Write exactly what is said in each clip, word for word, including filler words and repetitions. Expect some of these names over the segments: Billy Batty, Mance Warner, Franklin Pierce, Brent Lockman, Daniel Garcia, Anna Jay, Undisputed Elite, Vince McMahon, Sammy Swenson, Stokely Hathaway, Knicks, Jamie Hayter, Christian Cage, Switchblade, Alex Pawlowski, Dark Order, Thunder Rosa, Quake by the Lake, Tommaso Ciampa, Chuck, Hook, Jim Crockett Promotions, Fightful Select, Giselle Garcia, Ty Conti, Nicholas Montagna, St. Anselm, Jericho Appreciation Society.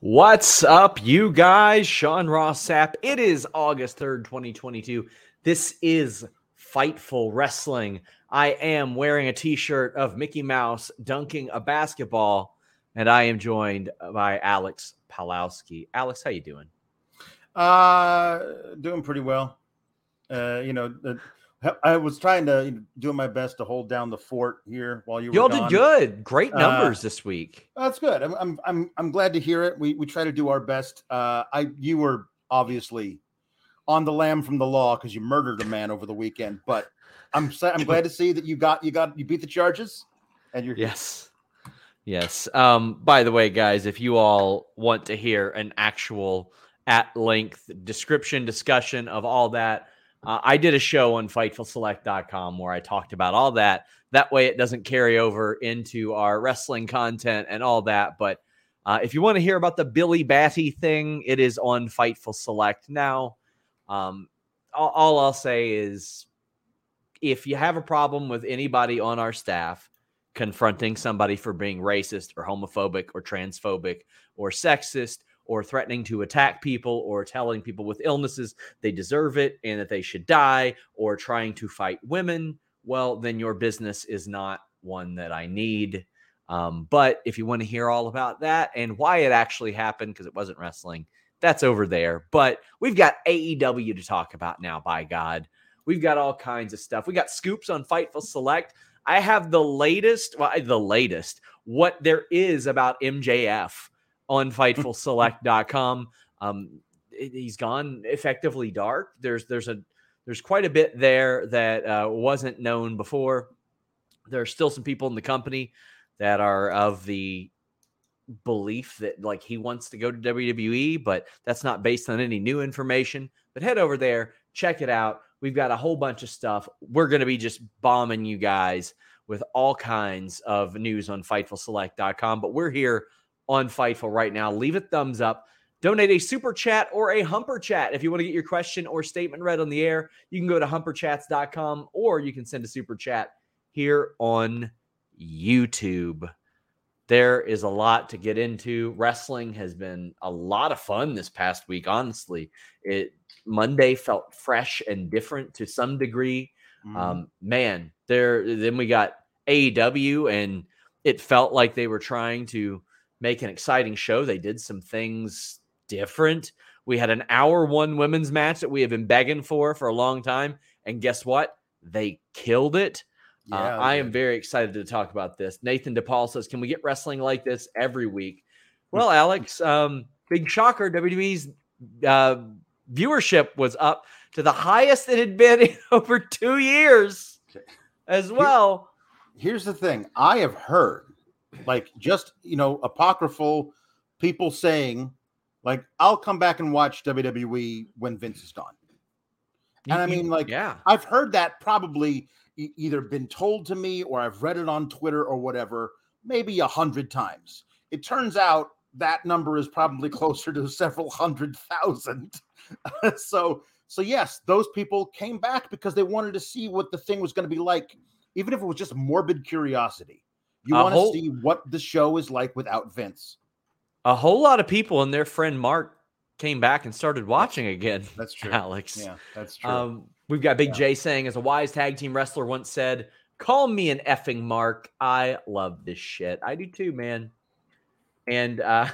What's up, you guys? Sean Ross Sapp. It is August third, twenty twenty-two. This is Fightful Wrestling. I am wearing a t-shirt of Mickey Mouse dunking a basketball, and I am joined by Alex Pawlowski. Alex, how you doing? Uh, doing pretty well. Uh, you know, I was trying to you know, do my best to hold down the fort here while you were Y'all gone. Did good. Great numbers uh, this week. That's good. I'm, I'm I'm I'm glad to hear it. We we try to do our best. Uh, I you were obviously on the lam from the law because you murdered a man over the weekend. But I'm I'm glad to see that you got you got you beat the charges and you're yes yes. Um. By the way, guys, if you all want to hear an actual at length description discussion of all that. Uh, I did a show on Fightful Select dot com where I talked about all that. That way it doesn't carry over into our wrestling content and all that. But uh, if you want to hear about the Billy Batty thing, it is on Fightful Select now. Um, all, all I'll say is if you have a problem with anybody on our staff confronting somebody for being racist or homophobic or transphobic or sexist, or threatening to attack people, or telling people with illnesses they deserve it and that they should die, or trying to fight women, well, then your business is not one that I need. Um, but if you want to hear all about that and why it actually happened, because it wasn't wrestling, that's over there. But we've got A E W to talk about now, by God. We've got all kinds of stuff. We got scoops on Fightful Select. I have the latest, well, the latest, what there is about M J F. On Fightful Select dot com, um, he's gone effectively dark. There's there's a there's quite a bit there that uh, wasn't known before. There are still some people in the company that are of the belief that like he wants to go to W W E, but that's not based on any new information. But head over there, check it out. We've got a whole bunch of stuff. We're going to be just bombing you guys with all kinds of news on Fightful Select dot com. But we're here on Fightful right now. Leave a thumbs up. Donate a super chat or a humper chat. If you want to get your question or statement read on the air, you can go to humper chats dot com or you can send a super chat here on YouTube. There is a lot to get into. Wrestling has been a lot of fun this past week, honestly. It Monday felt fresh and different to some degree. Mm. Um, man, there. Then we got A E W, and it felt like they were trying to make an exciting show. They did some things different. We had an hour one women's match that we have been begging for for a long time. And guess what? They killed it. Yeah, uh, I am very excited to talk about this. Nathan DePaul says, can we get wrestling like this every week? Well, Alex, um, big shocker, W W E's uh, viewership was up to the highest it had been in over two years okay. as well. Here, here's the thing. I have heard, like, just, you know, apocryphal people saying, like, I'll come back and watch W W E when Vince is gone. And I mean, like, yeah. I've heard that probably e- either been told to me or I've read it on Twitter or whatever, maybe a hundred times. It turns out that number is probably closer to several hundred thousand. so, so yes, those people came back because they wanted to see what the thing was going to be like, even if it was just morbid curiosity. You want to whole- see what the show is like without Vince. A whole lot of people and their friend Mark came back and started watching again. That's true, Alex. Yeah, that's true. Um, we've got Big yeah. Jay saying, as a wise tag team wrestler once said, call me an effing Mark. I love this shit. I do too, man. And uh,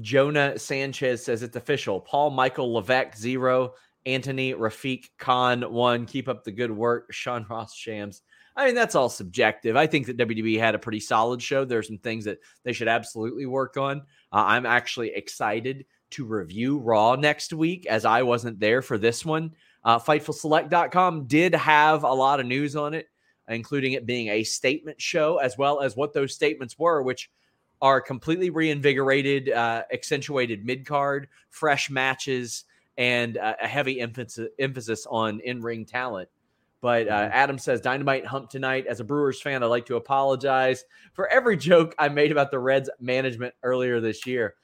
Jonah Sanchez says, it's official. Paul Michael Levesque, zero. Anthony Rafiq Khan, one. Keep up the good work. Sean Ross Shams. I mean, that's all subjective. I think that W W E had a pretty solid show. There's some things that they should absolutely work on. Uh, I'm actually excited to review Raw next week, as I wasn't there for this one. Uh, Fightful Select dot com did have a lot of news on it, including it being a statement show, as well as what those statements were, which are completely reinvigorated, uh, accentuated mid-card, fresh matches, and uh, a heavy emphasis, emphasis on in-ring talent. But uh, Adam says, Dynamite hump tonight. As a Brewers fan, I'd like to apologize for every joke I made about the Reds management earlier this year.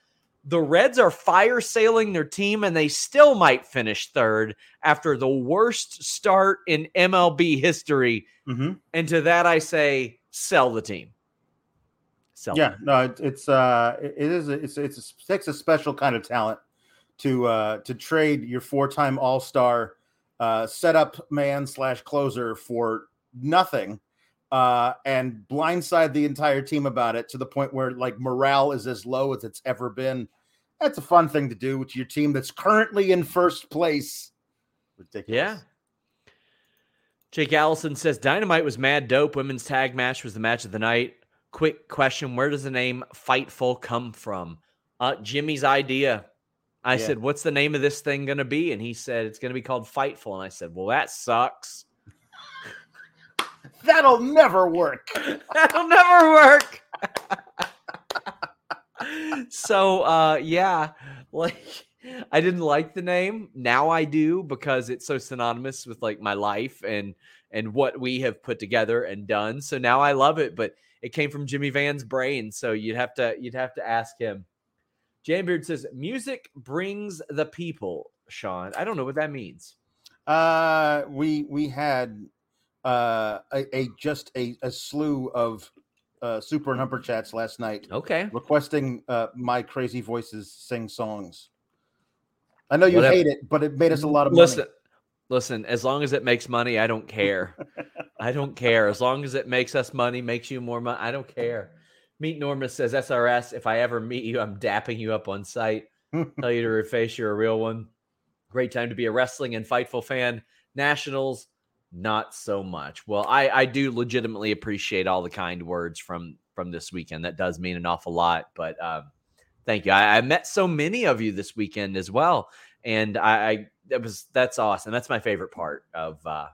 The Reds are fire sailing their team, and they still might finish third after the worst start in M L B history. Mm-hmm. And to that, I say, sell the team. Sell. Yeah, them. no, it, it's uh, it is a, it's it's a, it takes a special kind of talent to uh, to trade your four-time All-Star Uh, setup man slash closer for nothing uh, and blindside the entire team about it to the point where, like, morale is as low as it's ever been. That's a fun thing to do with your team that's currently in first place. Ridiculous. Yeah. Jake Allison says, Dynamite was mad dope. Women's tag match was the match of the night. Quick question. Where does the name Fightful come from? Uh, Jimmy's idea. I yeah. said, what's the name of this thing going to be? And he said, it's going to be called Fightful. And I said, well, that sucks. That'll never work. That'll never work. so, uh, yeah, like I didn't like the name. Now I do, because it's so synonymous with, like, my life and, and what we have put together and done. So now I love it, but it came from Jimmy Van's brain. So you'd have to, you'd have to ask him. Jambeard says, music brings the people, Sean. I don't know what that means. Uh, we we had uh, a, a just a, a slew of uh, Super and Humper chats last night. Okay. Requesting uh, my crazy voices sing songs. I know you Whatever. hate it, but it made us a lot of listen, money. Listen, as long as it makes money, I don't care. I don't care. As long as it makes us money, makes you more money, I don't care. Meet Norma says, S R S, if I ever meet you, I'm dapping you up on site. Tell you to your face, you're a real one. Great time to be a wrestling and Fightful fan. Nationals, not so much. Well, I, I do legitimately appreciate all the kind words from, from this weekend. That does mean an awful lot, but um, thank you. I, I met so many of you this weekend as well, and I, I that was that's awesome. That's my favorite part of, uh,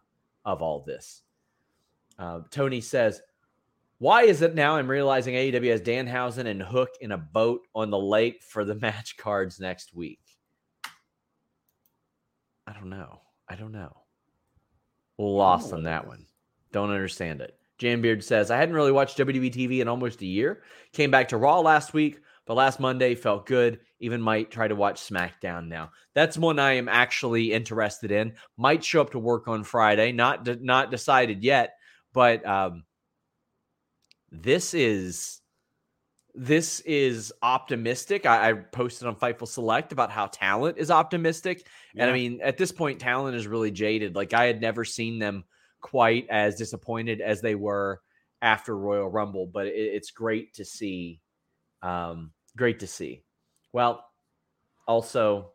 of all this. Uh, Tony says, why is it now I'm realizing A E W has Danhausen and Hook in a boat on the lake for the match cards next week? I don't know. I don't know. Lost on that one. Don't understand it. Jambeard says, I hadn't really watched W W E T V in almost a year. Came back to Raw last week, but last Monday felt good. Even might try to watch SmackDown now. That's one I am actually interested in. Might show up to work on Friday. Not de- not decided yet, but... um This is this is optimistic. I, I posted on Fightful Select about how talent is optimistic. Yeah. And I mean, at this point, talent is really jaded. Like, I had never seen them quite as disappointed as they were after Royal Rumble, but it, it's great to see. Um, great to see. Well, also,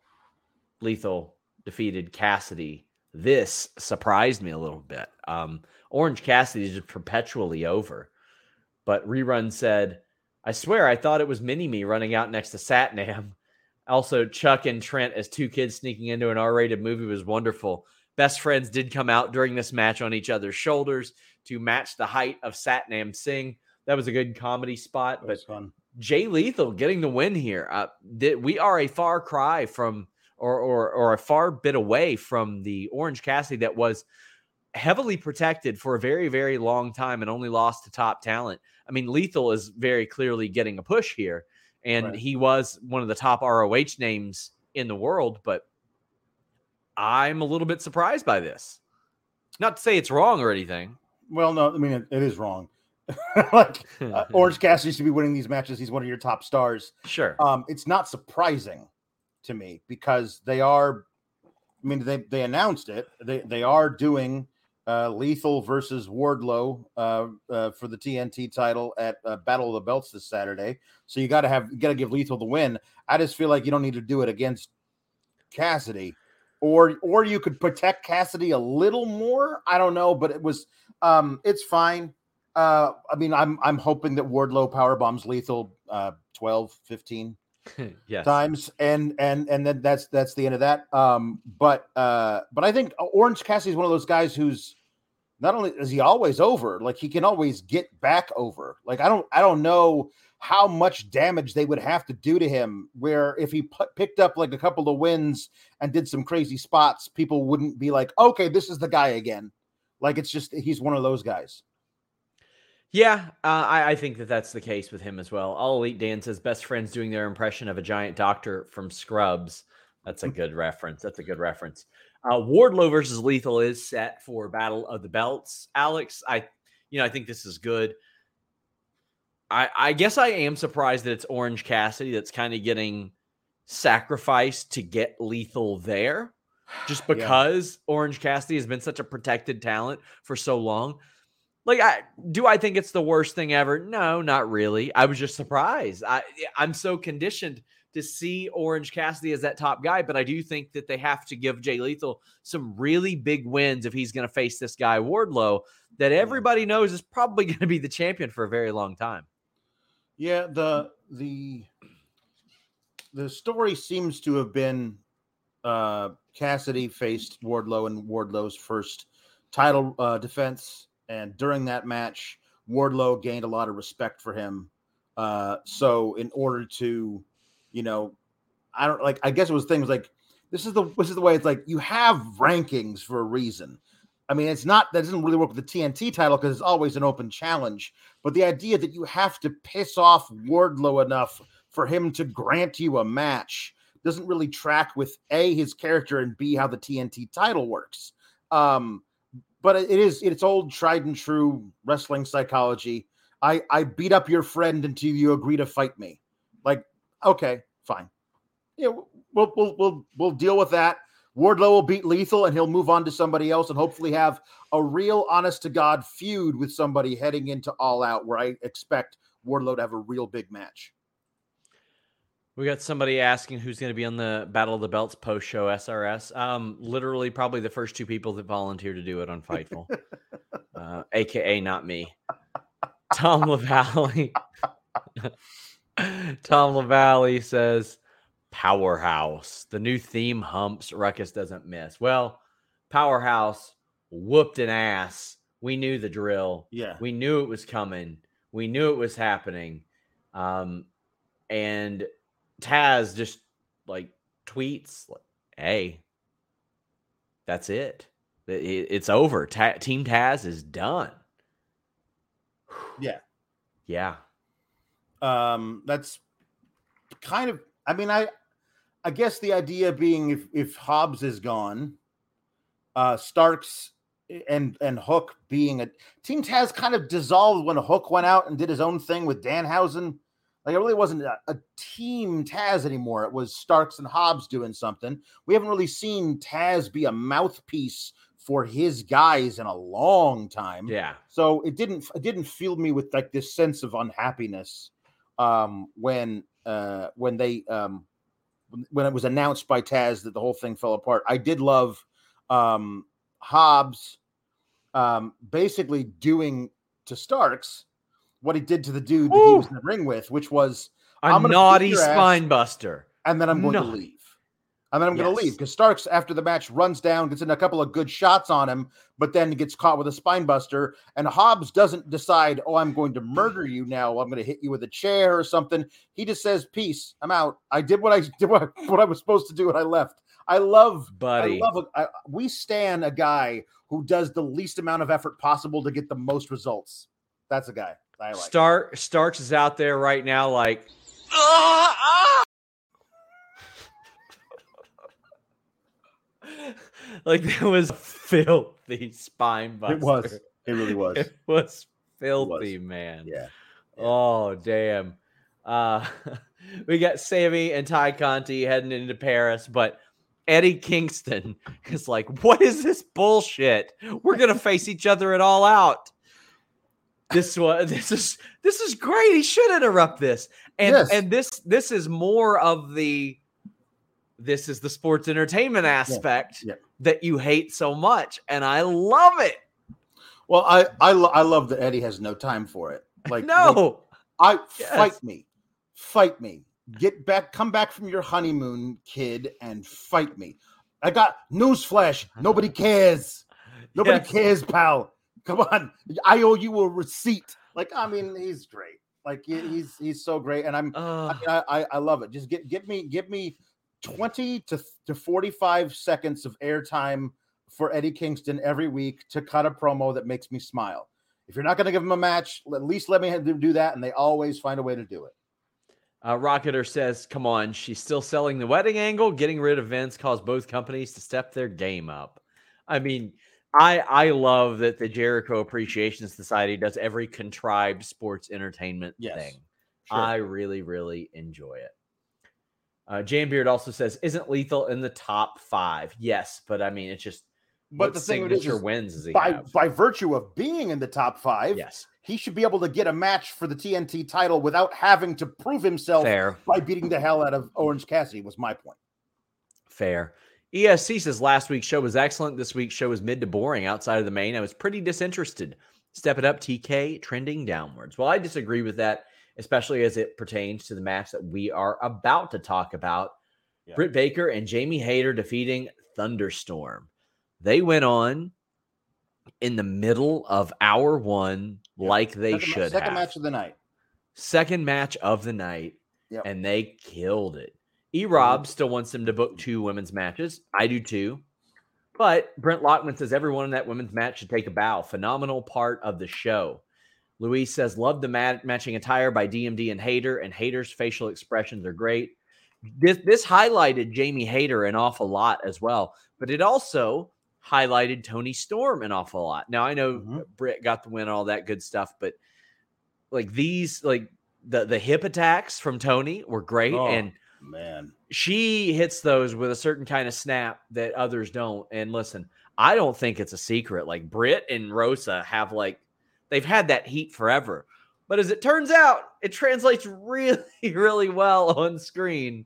Lethal defeated Cassidy. This surprised me a little bit. Um, Orange Cassidy is just perpetually over. But Rerun said, I swear I thought it was Mini-Me running out next to Satnam. Also, Chuck and Trent as two kids sneaking into an R-rated movie was wonderful. Best friends did come out during this match on each other's shoulders to match the height of Satnam Singh. That was a good comedy spot. That was but fun. Jay Lethal getting the win here. Uh, th- we are a far cry from or, or or a far bit away from the Orange Cassidy that was heavily protected for a very, very long time and only lost to top talent. I mean, Lethal is very clearly getting a push here, and right. he was one of the top R O H names in the world, but I'm a little bit surprised by this. Not to say it's wrong or anything. Well, no, I mean, it, it is wrong. like uh, Orange Cassidy should be winning these matches. He's one of your top stars. Sure. Um, it's not surprising to me because they are, I mean, they, they announced it. They, they are doing uh, Lethal versus Wardlow uh, uh, for the T N T title at uh, Battle of the Belts this Saturday. So you got to have, you got to give Lethal the win. I just feel like you don't need to do it against Cassidy. Or or you could protect Cassidy a little more. I don't know, but it was um, it's fine. Uh, I mean, I'm I'm hoping that Wardlow powerbombs Lethal uh, twelve, fifteen yes. times, and and and then that's that's the end of that. Um, but uh, but I think Orange Cassidy is one of those guys who's not only is he always over, like he can always get back over. Like I don't I don't know how much damage they would have to do to him, where if he p- picked up like a couple of wins and did some crazy spots, people wouldn't be like, okay, this is the guy again. Like, it's just, he's one of those guys. Yeah. Uh, I, I think that that's the case with him as well. All Elite Dan says best friends doing their impression of a giant doctor from Scrubs. That's a good reference. That's a good reference. Uh, Wardlow versus Lethal is set for Battle of the Belts. Alex, I, you know, I think this is good. I, I guess I am surprised that it's Orange Cassidy that's kind of getting sacrificed to get Lethal there, just because yeah. Orange Cassidy has been such a protected talent for so long. Like, I do I think it's the worst thing ever? No, not really. I was just surprised. I, I'm so conditioned to see Orange Cassidy as that top guy, but I do think that they have to give Jay Lethal some really big wins if he's going to face this guy Wardlow that everybody knows is probably going to be the champion for a very long time. Yeah, the the the story seems to have been uh, Cassidy faced Wardlow in Wardlow's first title uh, defense, and during that match, Wardlow gained a lot of respect for him. Uh, so, in order to, you know, I don't like. I guess it was things like this is the this is the way it's like you have rankings for a reason. I mean, it's not, that doesn't really work with the T N T title because it's always an open challenge. But the idea that you have to piss off Wardlow enough for him to grant you a match doesn't really track with A, his character, and B, how the T N T title works. Um, but it is, it's old tried and true wrestling psychology. I, I beat up your friend until you agree to fight me. Like, okay, fine. Yeah, we'll we'll we'll, we'll deal with that. Wardlow will beat Lethal, and he'll move on to somebody else and hopefully have a real honest-to-God feud with somebody heading into All Out, where I expect Wardlow to have a real big match. We got somebody asking who's going to be on the Battle of the Belts post-show S R S. Um, literally probably the first two people that volunteered to do it on Fightful, uh, a k a not me. Tom LaValle. Tom LaValle says... Powerhouse. The new theme humps. Ruckus doesn't miss. Well, Powerhouse whooped an ass. We knew the drill. Yeah. We knew it was coming. We knew it was happening. Um, and Taz just like tweets, like, hey, that's it. It's over. Ta- Team Taz is done. Yeah. Yeah. Um, that's kind of, I mean, I, I guess the idea being if, if Hobbs is gone, uh, Starks and and Hook being a team Taz kind of dissolved when Hook went out and did his own thing with Danhausen. Like, it really wasn't a, a team Taz anymore. It was Starks and Hobbs doing something. We haven't really seen Taz be a mouthpiece for his guys in a long time. Yeah. So it didn't it didn't fill me with like this sense of unhappiness um, when uh, when they um, when it was announced by Taz that the whole thing fell apart. I did love um, Hobbs um, basically doing to Starks what he did to the dude that Ooh. he was in the ring with, which was a naughty spine buster. And then I'm going naughty. to leave. And then I'm yes. going to leave because Starks, after the match, runs down, gets in a couple of good shots on him, but then gets caught with a spine buster. And Hobbs doesn't decide, oh, I'm going to murder you now. I'm going to hit you with a chair or something. He just says, peace. I'm out. I did what I did what I, what I was supposed to do, and I left. I love, buddy. I love. I, we stan a guy who does the least amount of effort possible to get the most results. That's a guy I like. Star Starks is out there right now, like. Ah, ah! Like, that was filthy spine buster. It was. It really was. It was filthy, it was. man. Yeah. yeah. Oh, damn. Uh, we got Sammy and Ty Conti heading into Paris, but Eddie Kingston is like, what is this bullshit? We're going to face each other at All Out. This was, this is, this is great. He should interrupt this. And, yes. and this, this is more of the, this is the sports entertainment aspect yeah, yeah. that you hate so much. And I love it. Well, I, I, lo- I love that Eddie has no time for it. Like, no, like, I yes. fight me, fight me, get back, come back from your honeymoon, kid, and fight me. I got newsflash. Nobody cares. Nobody yes. cares, pal. Come on. I owe you a receipt. Like, I mean, he's great. Like he, he's, he's so great. And I'm, uh, I, I, I love it. Just get, give me, give me, twenty to forty-five seconds of airtime for Eddie Kingston every week to cut a promo that makes me smile. If you're not going to give him a match, at least let me do that. And they always find a way to do it. Uh, Rocketer says, come on, she's still selling the wedding angle. Getting rid of Vince caused both companies to step their game up. I mean, I, I love that the Jericho Appreciation Society does every contrived sports entertainment yes. thing. Sure. I really, really enjoy it. Uh, Jam Beard also says, isn't Lethal in the top five? Yes, but I mean, it's just but what the thing signature is, wins is he by, by virtue of being in the top five, yes. he should be able to get a match for the T N T title without having to prove himself Fair. by beating the hell out of Orange Cassidy was my point. Fair. E S C says, last week's show was excellent. This week's show was mid to boring outside of the main. I was pretty disinterested. Step it up, T K, trending downwards. Well, I disagree with that, especially as it pertains to the match that we are about to talk about. Yeah. Britt Baker and Jamie Hayter defeating Thunderstorm. They went on in the middle of hour one yep. like they second, should second have. Second match of the night. Second match of the night, yep. and they killed it. E-Rob mm-hmm. still wants them to book two women's matches. I do too. But Brent Lockman says everyone in that women's match should take a bow. Phenomenal part of the show. Luis says, love the mat- matching attire by D M D and Hayter, and Hayter's facial expressions are great. This, this highlighted Jamie Hayter an awful lot as well, but it also highlighted Tony Storm an awful lot. Now, I know mm-hmm. Britt got the win, all that good stuff, but like these, like the, the hip attacks from Tony were great. Oh, and man, she hits those with a certain kind of snap that others don't. And listen, I don't think it's a secret. Like Britt and Rosa have like, they've had that heat forever, but as it turns out, it translates really, really well on screen.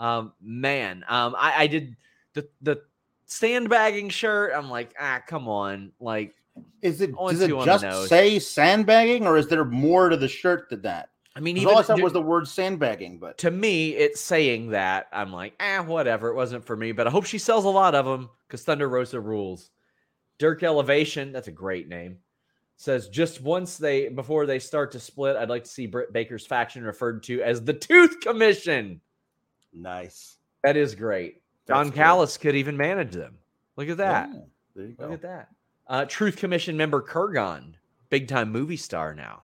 Um, man, um, I, I did the the sandbagging shirt. I'm like, ah, come on. Like, is it does it just say sandbagging, or is there more to the shirt than that? I mean, even all I said was the word sandbagging, but to me, it's saying that. I'm like, ah, whatever. It wasn't for me, but I hope she sells a lot of them because Thunder Rosa rules. Dirk Elevation, that's a great name. Says, just once they, before they start to split, I'd like to see Britt Baker's faction referred to as the Tooth Commission. Nice. That is great. That's Don Callis cool. could even manage them. Look at that. Yeah, there you go. Look at that. Uh, Truth Commission member Kurgan, big time movie star now.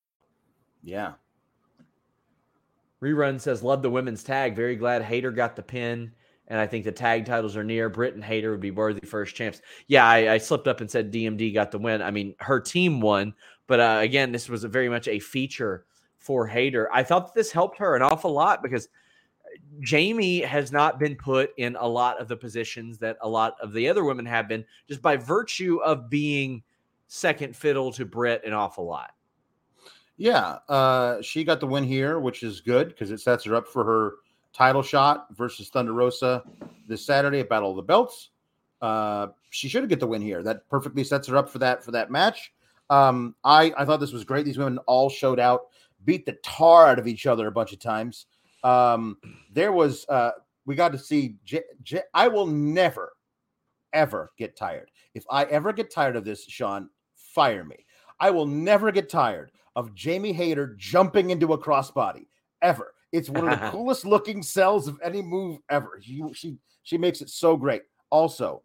Yeah. Rerun says, love the women's tag. Very glad Hayter got the pin. And I think the tag titles are near. Britt and Hayter would be worthy first champs. Yeah, I, I slipped up and said D M D got the win. I mean, her team won. But uh, again, this was a very much a feature for Hayter. I thought that this helped her an awful lot because Jamie has not been put in a lot of the positions that a lot of the other women have been just by virtue of being second fiddle to Britt an awful lot. Yeah, uh, she got the win here, which is good because it sets her up for her title shot versus Thunder Rosa this Saturday at Battle of the Belts. Uh, she should get the win here. That perfectly sets her up for that for that match. Um, I, I thought this was great. These women all showed out, beat the tar out of each other a bunch of times. Um, there was uh, we got to see. J- J- I will never, ever get tired. If I ever get tired of this, Sean, fire me. I will never get tired of Jamie Hayter jumping into a crossbody ever. It's one of the coolest looking sells of any move ever. She, she, she makes it so great. Also,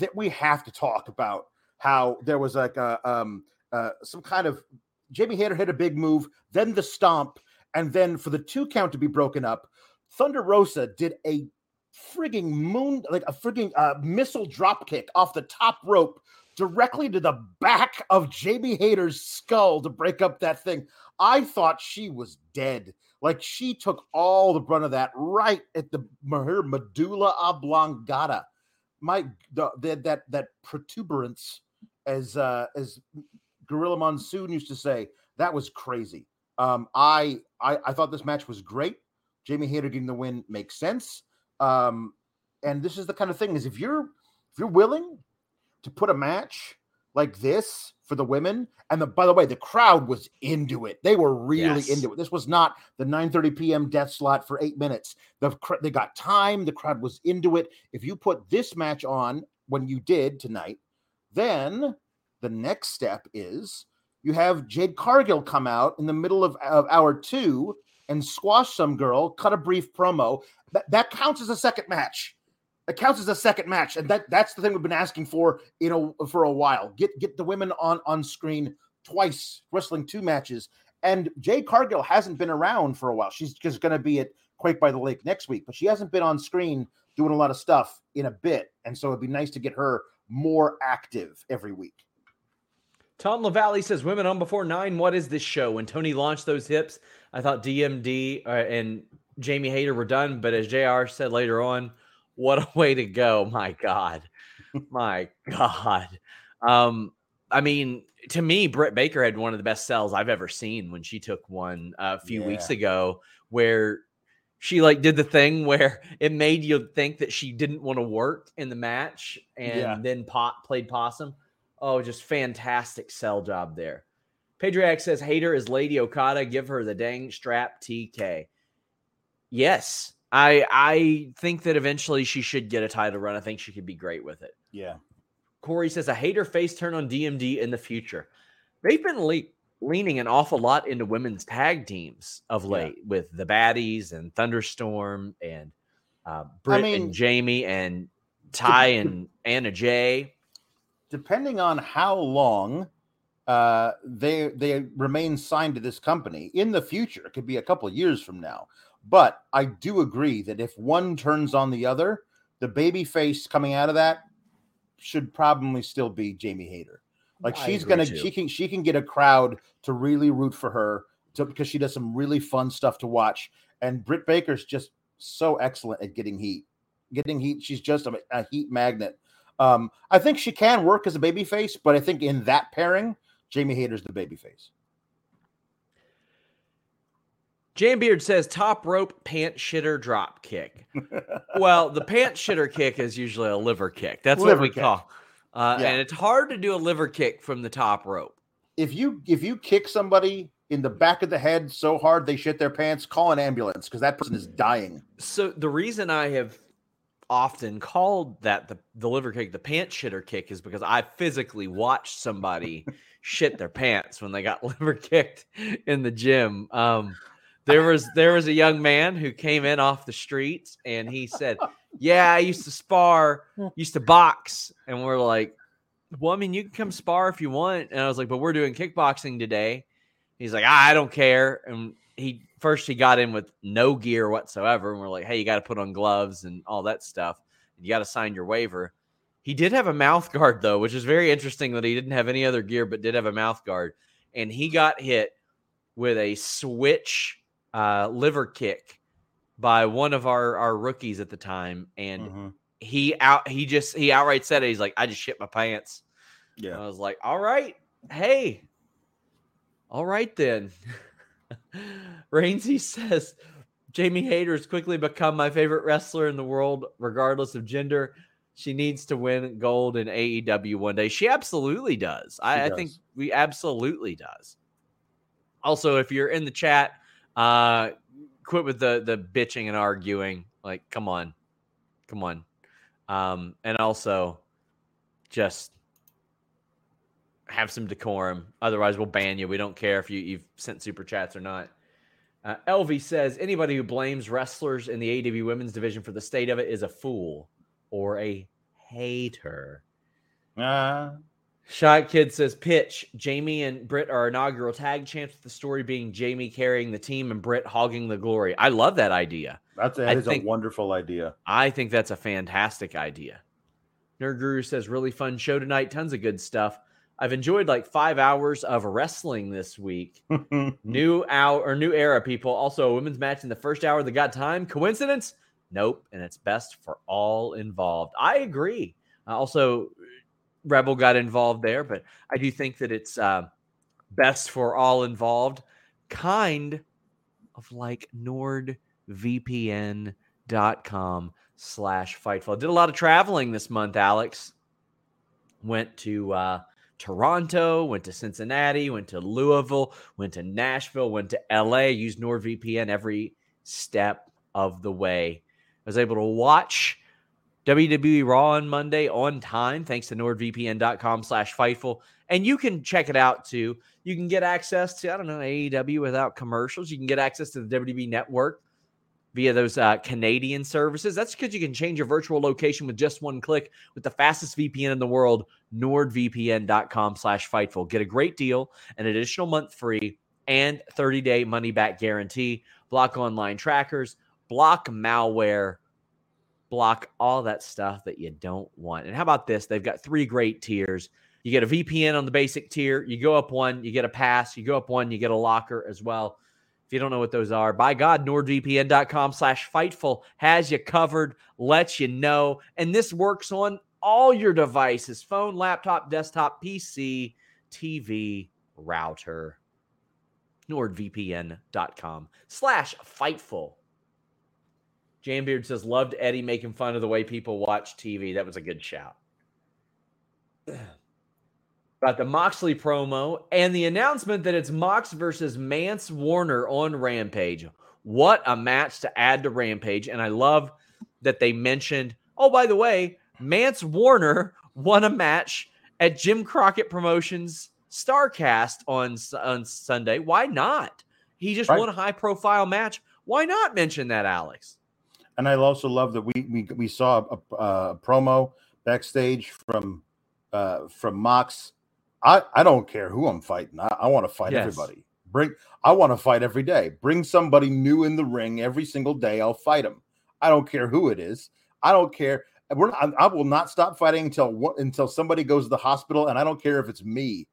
that we have to talk about how there was like a, um, uh, some kind of Jamie Hayter hit a big move, then the stomp. And then for the two count to be broken up, Thunder Rosa did a frigging moon, like a frigging uh, missile drop kick off the top rope directly to the back of Jamie Hayter's skull to break up that thing. I thought she was dead. Like, she took all the brunt of that right at the her medulla oblongata. My the, the, that that protuberance, as uh, as Gorilla Monsoon used to say, that was crazy. Um, I, I I thought this match was great. Jamie Hayter getting the win makes sense. Um, and this is the kind of thing is if you're if you're willing to put a match like this for the women, and the by the way, the crowd was into it. They were really yes. into it. This was not the nine thirty p.m. death slot for eight minutes. The they got time. The crowd was into it. If you put this match on when you did tonight, then the next step is you have Jade Cargill come out in the middle of, of hour two and squash some girl, cut a brief promo. That, that counts as a second match. It counts as a second match, and that, that's the thing we've been asking for, you know, for a while. Get get the women on, on screen twice, wrestling two matches. And Jade Cargill hasn't been around for a while. She's just going to be at Quake by the Lake next week, but she hasn't been on screen doing a lot of stuff in a bit, and so it'd be nice to get her more active every week. Tom LaValle says, women on before nine, what is this show? When Tony launched those hips, I thought D M D uh, and Jamie Hayter were done, but as J R said later on, what a way to go. My God. My God. Um, I mean, to me, Britt Baker had one of the best sells I've ever seen when she took one uh, a few yeah. weeks ago where she like did the thing where it made you think that she didn't want to work in the match and yeah. then pot played possum. Oh, just fantastic sell job there. Pedriac says, Hayter is Lady Okada. Give her the dang strap, T K. Yes. I I think that eventually she should get a title run. I think she could be great with it. Yeah. Corey says a Hayter face turn on D M D in the future. They've been le- leaning an awful lot into women's tag teams of late yeah. with the Baddies and Thunderstorm and uh, Britt I mean, and Jamie and Ty de- and Anna Jay. Depending on how long uh, they they remain signed to this company in the future, it could be a couple of years from now. But I do agree that if one turns on the other, the baby face coming out of that should probably still be Jamie Hayter. Like I she's gonna, too. she can she can get a crowd to really root for her to, because she does some really fun stuff to watch. And Britt Baker's just so excellent at getting heat, getting heat. She's just a, a heat magnet. Um, I think she can work as a baby face, but I think in that pairing, Jamie Hayter's the baby face. Jam Beard says, top rope pant shitter drop kick. Well, the pant shitter kick is usually a liver kick. That's liver what we kick. Call. Uh, yeah. And it's hard to do a liver kick from the top rope. If you if you kick somebody in the back of the head so hard they shit their pants, call an ambulance because that person is dying. So the reason I have often called that the, the liver kick the pant shitter kick is because I physically watched somebody shit their pants when they got liver kicked in the gym. Um, there was there was a young man who came in off the streets and he said, yeah, I used to spar, used to box. And we're like, well, I mean, you can come spar if you want. And I was like, but we're doing kickboxing today. He's like, ah, I don't care. And he first he got in with no gear whatsoever. And we're like, hey, you got to put on gloves and all that stuff. You got to sign your waiver. He did have a mouth guard, though, which is very interesting that he didn't have any other gear, but did have a mouth guard. And he got hit with a switch uh, liver kick by one of our, our rookies at the time. And mm-hmm. he out, he just, he outright said it. He's like, I just shit my pants. Yeah. And I was like, all right. Hey, all right then. Rainsy says, Jamie Hayter has quickly become my favorite wrestler in the world, regardless of gender. She needs to win gold in A E W one day. She absolutely does. She I, does. I think we absolutely does. Also, if you're in the chat, uh, quit with the, the bitching and arguing. Like, come on, come on. Um, and also just have some decorum. Otherwise we'll ban you. We don't care if you, you've sent super chats or not. Uh, L V says anybody who blames wrestlers in the A E W women's division for the state of it is a fool or a hater. Uh. Shot Kid says, pitch, Jamie and Britt are inaugural tag champs, with the story being Jamie carrying the team and Britt hogging the glory. I love that idea. That's a, that is think, a wonderful idea. I think that's a fantastic idea. Nerd Guru says, really fun show tonight. Tons of good stuff. I've enjoyed like five hours of wrestling this week. New hour or new era, people. Also, a women's match in the first hour that got time. Coincidence? Nope. And it's best for all involved. I agree. Uh, also, Rebel got involved there, but I do think that it's uh, best for all involved, kind of like nordvpn.com slash Fightful. I did a lot of traveling this month, Alex. Went to uh, Toronto, went to Cincinnati, went to Louisville, went to Nashville, went to L A, used NordVPN every step of the way. I was able to watch W W E Raw on Monday on time, thanks to nordvpn.com slash Fightful. And you can check it out, too. You can get access to, I don't know, A E W without commercials. You can get access to the W W E Network via those uh, Canadian services. That's because you can change your virtual location with just one click with the fastest V P N in the world, nordvpn.com slash Fightful. Get a great deal, an additional month free, and thirty-day money-back guarantee. Block online trackers, block malware, block all that stuff that you don't want. And how about this? They've got three great tiers. You get a V P N on the basic tier. You go up one, you get a pass. You go up one, you get a locker as well. If you don't know what those are, by God, nordvpn.com slash Fightful has you covered, lets you know. And this works on all your devices, phone, laptop, desktop, P C, T V, router. nordvpn.com slash Fightful. Jambeard says, loved Eddie making fun of the way people watch T V. That was a good shout. About the Moxley promo and the announcement that it's Mox versus Mance Warner on Rampage. What a match to add to Rampage. And I love that they mentioned, oh, by the way, Mance Warner won a match at Jim Crockett Promotions StarCast on, on Sunday. Why not? He just right. won a high-profile match. Why not mention that, Alex? And I also love that we we, we saw a, a promo backstage from uh, from Mox. I, I don't care who I'm fighting. I, I want to fight yes. everybody. Bring I want to fight every day. Bring somebody new in the ring every single day. I'll fight them. I don't care who it is. I don't care. We're not, I, I will not stop fighting until until somebody goes to the hospital, and I don't care if it's me.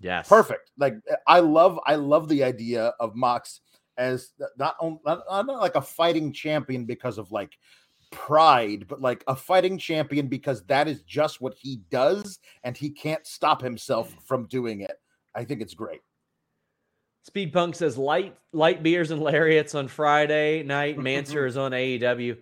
Yes, perfect. Like I love I love the idea of Mox as not, not, not like a fighting champion because of like pride, but like a fighting champion because that is just what he does and he can't stop himself from doing it. I think it's great. Speed Punk says light, light beers and lariats on Friday night. Manser is on A E W.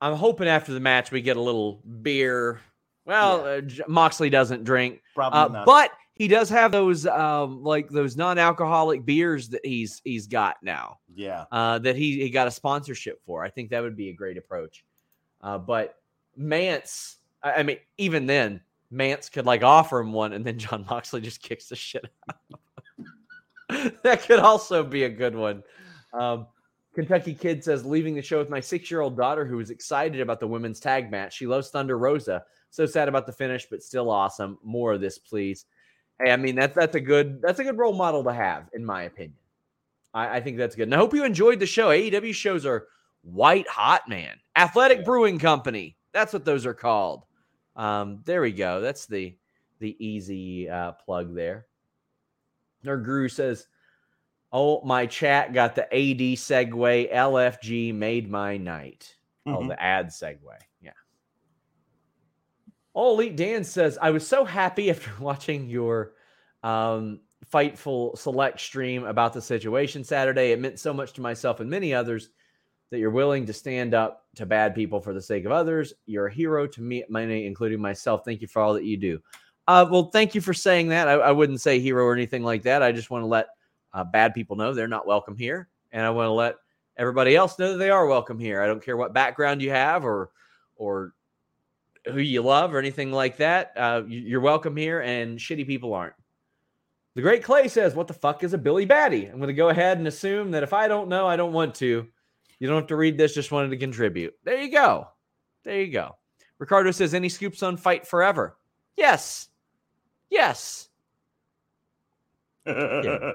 I'm hoping after the match we get a little beer. Well, yeah. uh, Moxley doesn't drink, probably uh, not. But he does have those um, like those non-alcoholic beers that he's he's got now. Yeah, uh, that he, he got a sponsorship for. I think that would be a great approach. Uh, but Mance, I, I mean, even then, Mance could like offer him one, and then John Moxley just kicks the shit out. That could also be a good one. Um, Kentucky Kid says, leaving the show with my six-year-old daughter who was excited about the women's tag match. She loves Thunder Rosa. So sad about the finish, but still awesome. More of this, please. Hey, I mean, that's that's a good that's a good role model to have, in my opinion. I, I think that's good. And I hope you enjoyed the show. A E W shows are white hot, man. Athletic yeah. Brewing Company. That's what those are called. Um, there we go. That's the the easy uh, plug there. Our guru says, oh, my chat got the A D segue. L F G made my night. Mm-hmm. Oh, the ad segue. Yeah. All Elite Dan says, I was so happy after watching your um, Fightful Select stream about the situation Saturday. It meant so much to myself and many others that you're willing to stand up to bad people for the sake of others. You're a hero to me, many, including myself. Thank you for all that you do. Uh, well, thank you for saying that. I, I wouldn't say hero or anything like that. I just want to let Uh, bad people know they're not welcome here, and I want to let everybody else know that they are welcome here. I don't care what background you have or or who you love or anything like that. Uh, you're welcome here, and shitty people aren't. The Great Clay says, what the fuck is a Billy Batty? I'm going to go ahead and assume that if I don't know, I don't want to. You don't have to read this, just wanted to contribute. There you go. There you go. Ricardo says, any scoops on Fight Forever? Yes. Yes. Yeah.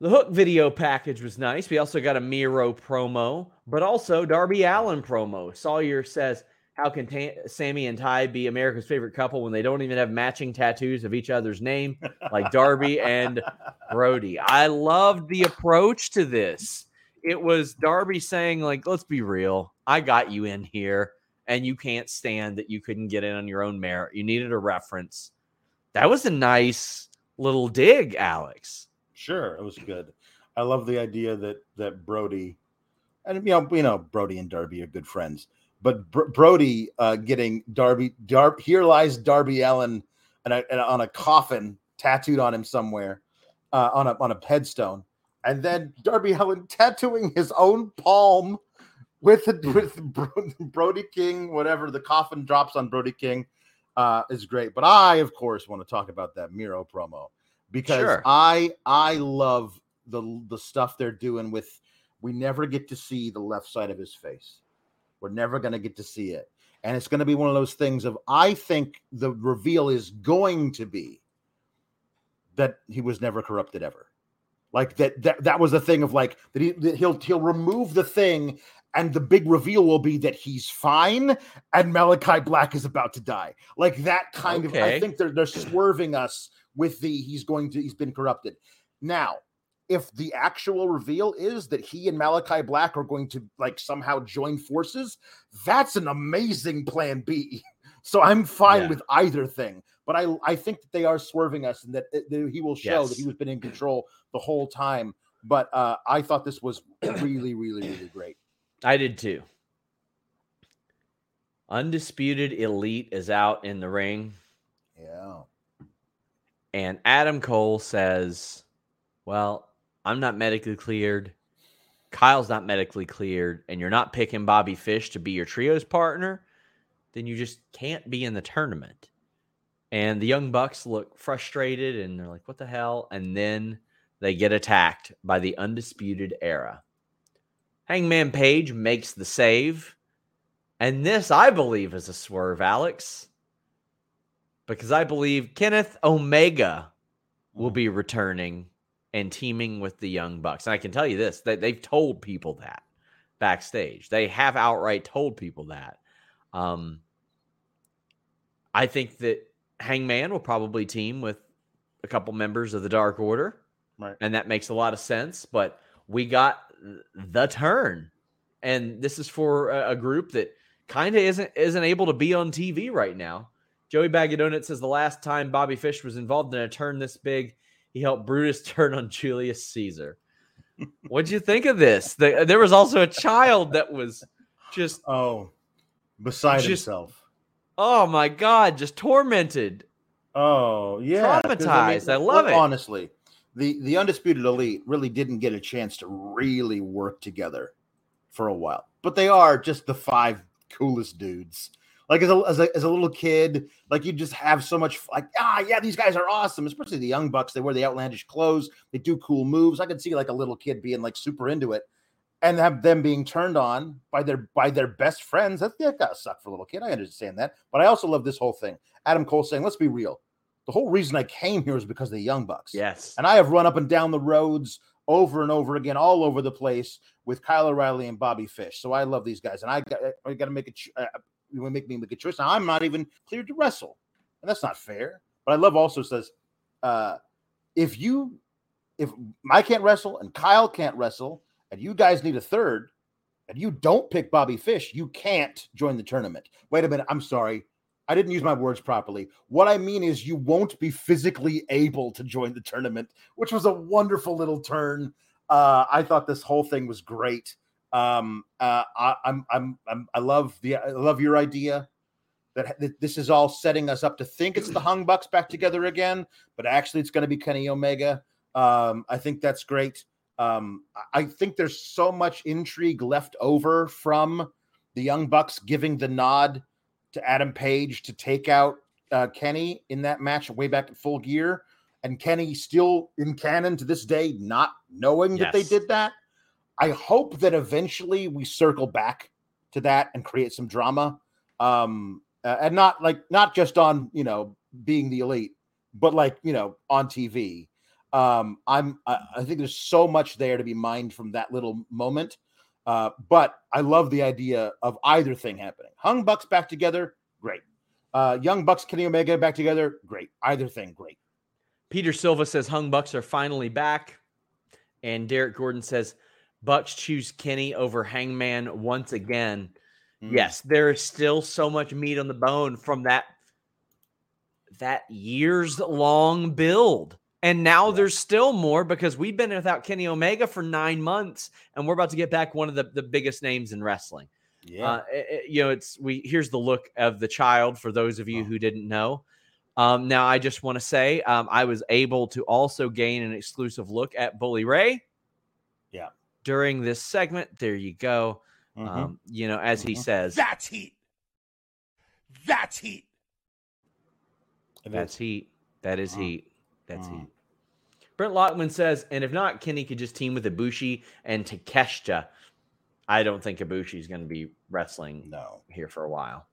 The Hook video package was nice. We also got a Miro promo, but also Darby Allen promo. Sawyer says, how can ta- Sammy and Ty be America's favorite couple when they don't even have matching tattoos of each other's name, like Darby and Brody? I loved the approach to this. It was Darby saying, like, let's be real. I got you in here, and you can't stand that you couldn't get in on your own merit. You needed a reference. That was a nice little dig, Alex. Sure, it was good. I love the idea that that Brody, and you know, you know Brody and Darby are good friends, but Br- Brody uh, getting Darby, Darby, here lies Darby Allen, and, I, and on a coffin tattooed on him somewhere, uh, on a on a headstone, and then Darby Allen tattooing his own palm with the, with Brody, Brody King, whatever the coffin drops on Brody King, uh, is great. But I, of course, want to talk about that Miro promo. Because sure. I I love the the stuff they're doing with, we never get to see the left side of his face. We're never going to get to see it. And it's going to be one of those things of, I think the reveal is going to be that he was never corrupted ever. Like that that, that was the thing of like, that, he, that he'll, he'll remove the thing and the big reveal will be that he's fine and Malachi Black is about to die. Like that kind okay. of, I think they're they're swerving us with the he's going to he's been corrupted. Now, if the actual reveal is that he and Malachi Black are going to like somehow join forces, that's an amazing plan B. So I'm fine yeah. with either thing. But I I think that they are swerving us and that, that he will show yes. that he was been in control the whole time. But uh, I thought this was really, really, really great. I did too. Undisputed Elite is out in the ring. Yeah. And Adam Cole says, well, I'm not medically cleared. Kyle's not medically cleared. And you're not picking Bobby Fish to be your trios partner. Then you just can't be in the tournament. And the Young Bucks look frustrated. And they're like, what the hell? And then they get attacked by the Undisputed Era. Hangman Page makes the save. And this, I believe, is a swerve, Alex. Because I believe Kenneth Omega will be returning and teaming with the Young Bucks. And I can tell you this, that they've told people that backstage. They have outright told people that. Um, I think that Hangman will probably team with a couple members of the Dark Order. Right. And that makes a lot of sense. But we got the turn. And this is for a, a group that kind of isn't, isn't able to be on T V right now. Joey Bag of Donuts says the last time Bobby Fish was involved in a turn this big, he helped Brutus turn on Julius Caesar. What'd you think of this? The, there was also a child that was just oh, beside just, himself, Oh my God, just tormented. Oh yeah, traumatized. I, mean, I love well, it. Honestly, the the Undisputed Elite really didn't get a chance to really work together for a while, but they are just the five coolest dudes. Like as a, as a as a little kid, like you just have so much like ah yeah, these guys are awesome. Especially the Young Bucks, they wear the outlandish clothes, they do cool moves. I could see like a little kid being like super into it, and have them being turned on by their by their best friends. That's that gotta suck for a little kid. I understand that, but I also love this whole thing. Adam Cole saying, "Let's be real. The whole reason I came here is because of the Young Bucks." Yes, and I have run up and down the roads over and over again, all over the place with Kyle O'Reilly and Bobby Fish. So I love these guys, and I got I got to make a. Uh, You want to make me make a choice? Now, I'm not even cleared to wrestle, and that's not fair. But I love also says, uh, if you, if I can't wrestle and Kyle can't wrestle, and you guys need a third, and you don't pick Bobby Fish, you can't join the tournament. Wait a minute, I'm sorry, I didn't use my words properly. What I mean is, you won't be physically able to join the tournament, which was a wonderful little turn. Uh, I thought this whole thing was great. Um, uh, I, I'm, I'm, I'm, I love the, I love your idea that, that this is all setting us up to think it's the Hung Bucks back together again, but actually it's going to be Kenny Omega. Um, I think that's great. Um, I think there's so much intrigue left over from the Young Bucks giving the nod to Adam Page to take out uh, Kenny in that match way back at Full Gear, and Kenny still in canon to this day, not knowing yes. that they did that. I hope that eventually we circle back to that and create some drama, um, uh, and not like not just on you know being the elite, but like you know on T V. Um, I'm I, I think there's so much there to be mined from that little moment, uh, but I love the idea of either thing happening. Hung Bucks back together, great. Uh, Young Bucks, Kenny Omega back together, great. Either thing, great. Peter Silva says Hung Bucks are finally back, and Derek Gordon says Bucks choose Kenny over Hangman once again. Mm-hmm. Yes, there is still so much meat on the bone from that that years-long build. And now yeah. there's still more because we've been without Kenny Omega for nine months, and we're about to get back one of the, the biggest names in wrestling. Yeah, uh, it, you know, it's we. Here's the look of the child for those of you oh. who didn't know. Um, now, I just want to say um, I was able to also gain an exclusive look at Bully Ray. Yeah. During this segment, there you go. Mm-hmm. Um, you know, as mm-hmm. he says, that's heat. That's heat. That's heat. That is mm-hmm. heat. That's mm-hmm. heat. Brent Lockman says, and if not, Kenny could just team with Ibushi and Takeshita. I don't think Ibushi is going to be wrestling no. here for a while.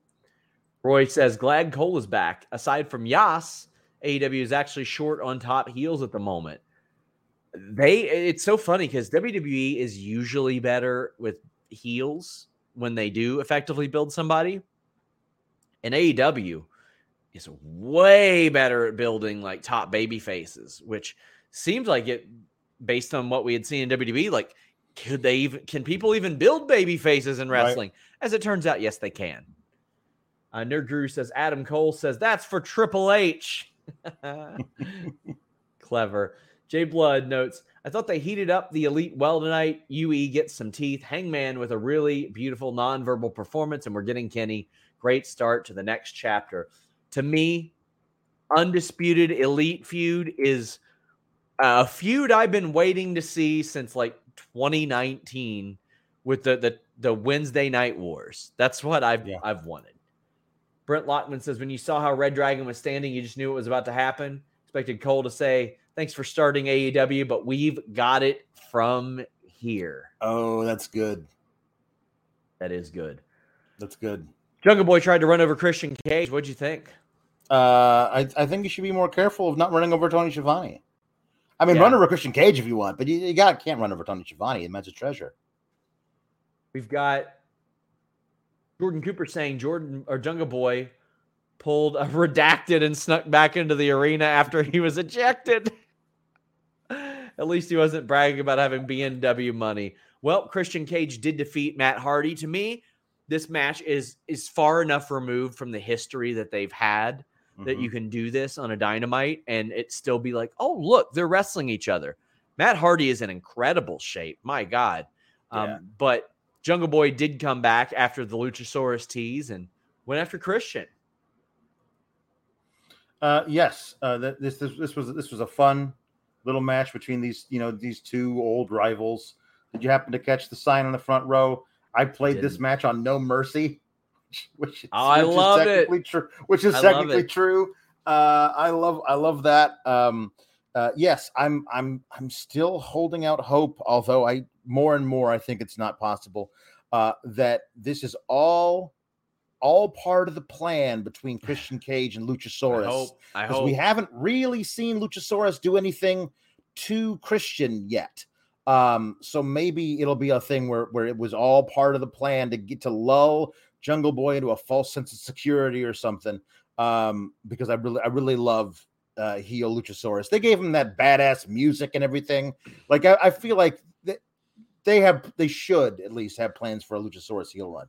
Roy says, glad Cole is back. Aside from Yas, A E W is actually short on top heels at the moment. They it's so funny because W W E is usually better with heels when they do effectively build somebody, and A E W is way better at building like top baby faces, which seems like it based on what we had seen in W W E. Like, could they even can people even build baby faces in wrestling? Right. As it turns out, yes, they can. Uh, Nerd Guru says Adam Cole says that's for Triple H. Clever. Jay Blood notes, I thought they heated up the elite well tonight. U E gets some teeth. Hangman with a really beautiful nonverbal performance, and we're getting Kenny. Great start to the next chapter. To me, Undisputed Elite feud is a feud I've been waiting to see since like twenty nineteen with the the, the Wednesday Night Wars. That's what I've yeah. I've wanted. Brent Lockman says, when you saw how Red Dragon was standing, you just knew it was about to happen. Expected Cole to say, thanks for starting A E W, but we've got it from here. Oh, that's good. That is good. That's good. Jungle Boy tried to run over Christian Cage. What'd you think? Uh, I, I think you should be more careful of not running over Tony Schiavone. I mean, yeah. run over Christian Cage if you want, but you, you got can't run over Tony Schiavone. It means a treasure. We've got Jordan Cooper saying Jordan or Jungle Boy pulled a redacted and snuck back into the arena after he was ejected. At least he wasn't bragging about having B M W money. Well, Christian Cage did defeat Matt Hardy. To me, this match is is far enough removed from the history that they've had mm-hmm. that you can do this on a Dynamite and it still be like, oh, look, they're wrestling each other. Matt Hardy is in incredible shape. My God. Um, yeah. But Jungle Boy did come back after the Luchasaurus tease and went after Christian. Uh, yes, uh, that this, this this was this was a fun little match between these you know these two old rivals. Did you happen to catch the sign on the front row? I played Didn't. this match on No Mercy, which, oh, which I love is technically it. True, which is I technically true. Uh, I love I love that. Um, uh, yes, I'm I'm I'm still holding out hope, although I more and more I think it's not possible uh, that this is all. all part of the plan between Christian Cage and Luchasaurus. I hope. I hope. We haven't really seen Luchasaurus do anything to Christian yet. Um, so maybe it'll be a thing where, where it was all part of the plan to get to lull Jungle Boy into a false sense of security or something. Um, because I really, I really love uh, heel Luchasaurus. They gave him that badass music and everything. Like, I, I feel like they, they have, they should at least have plans for a Luchasaurus heel run.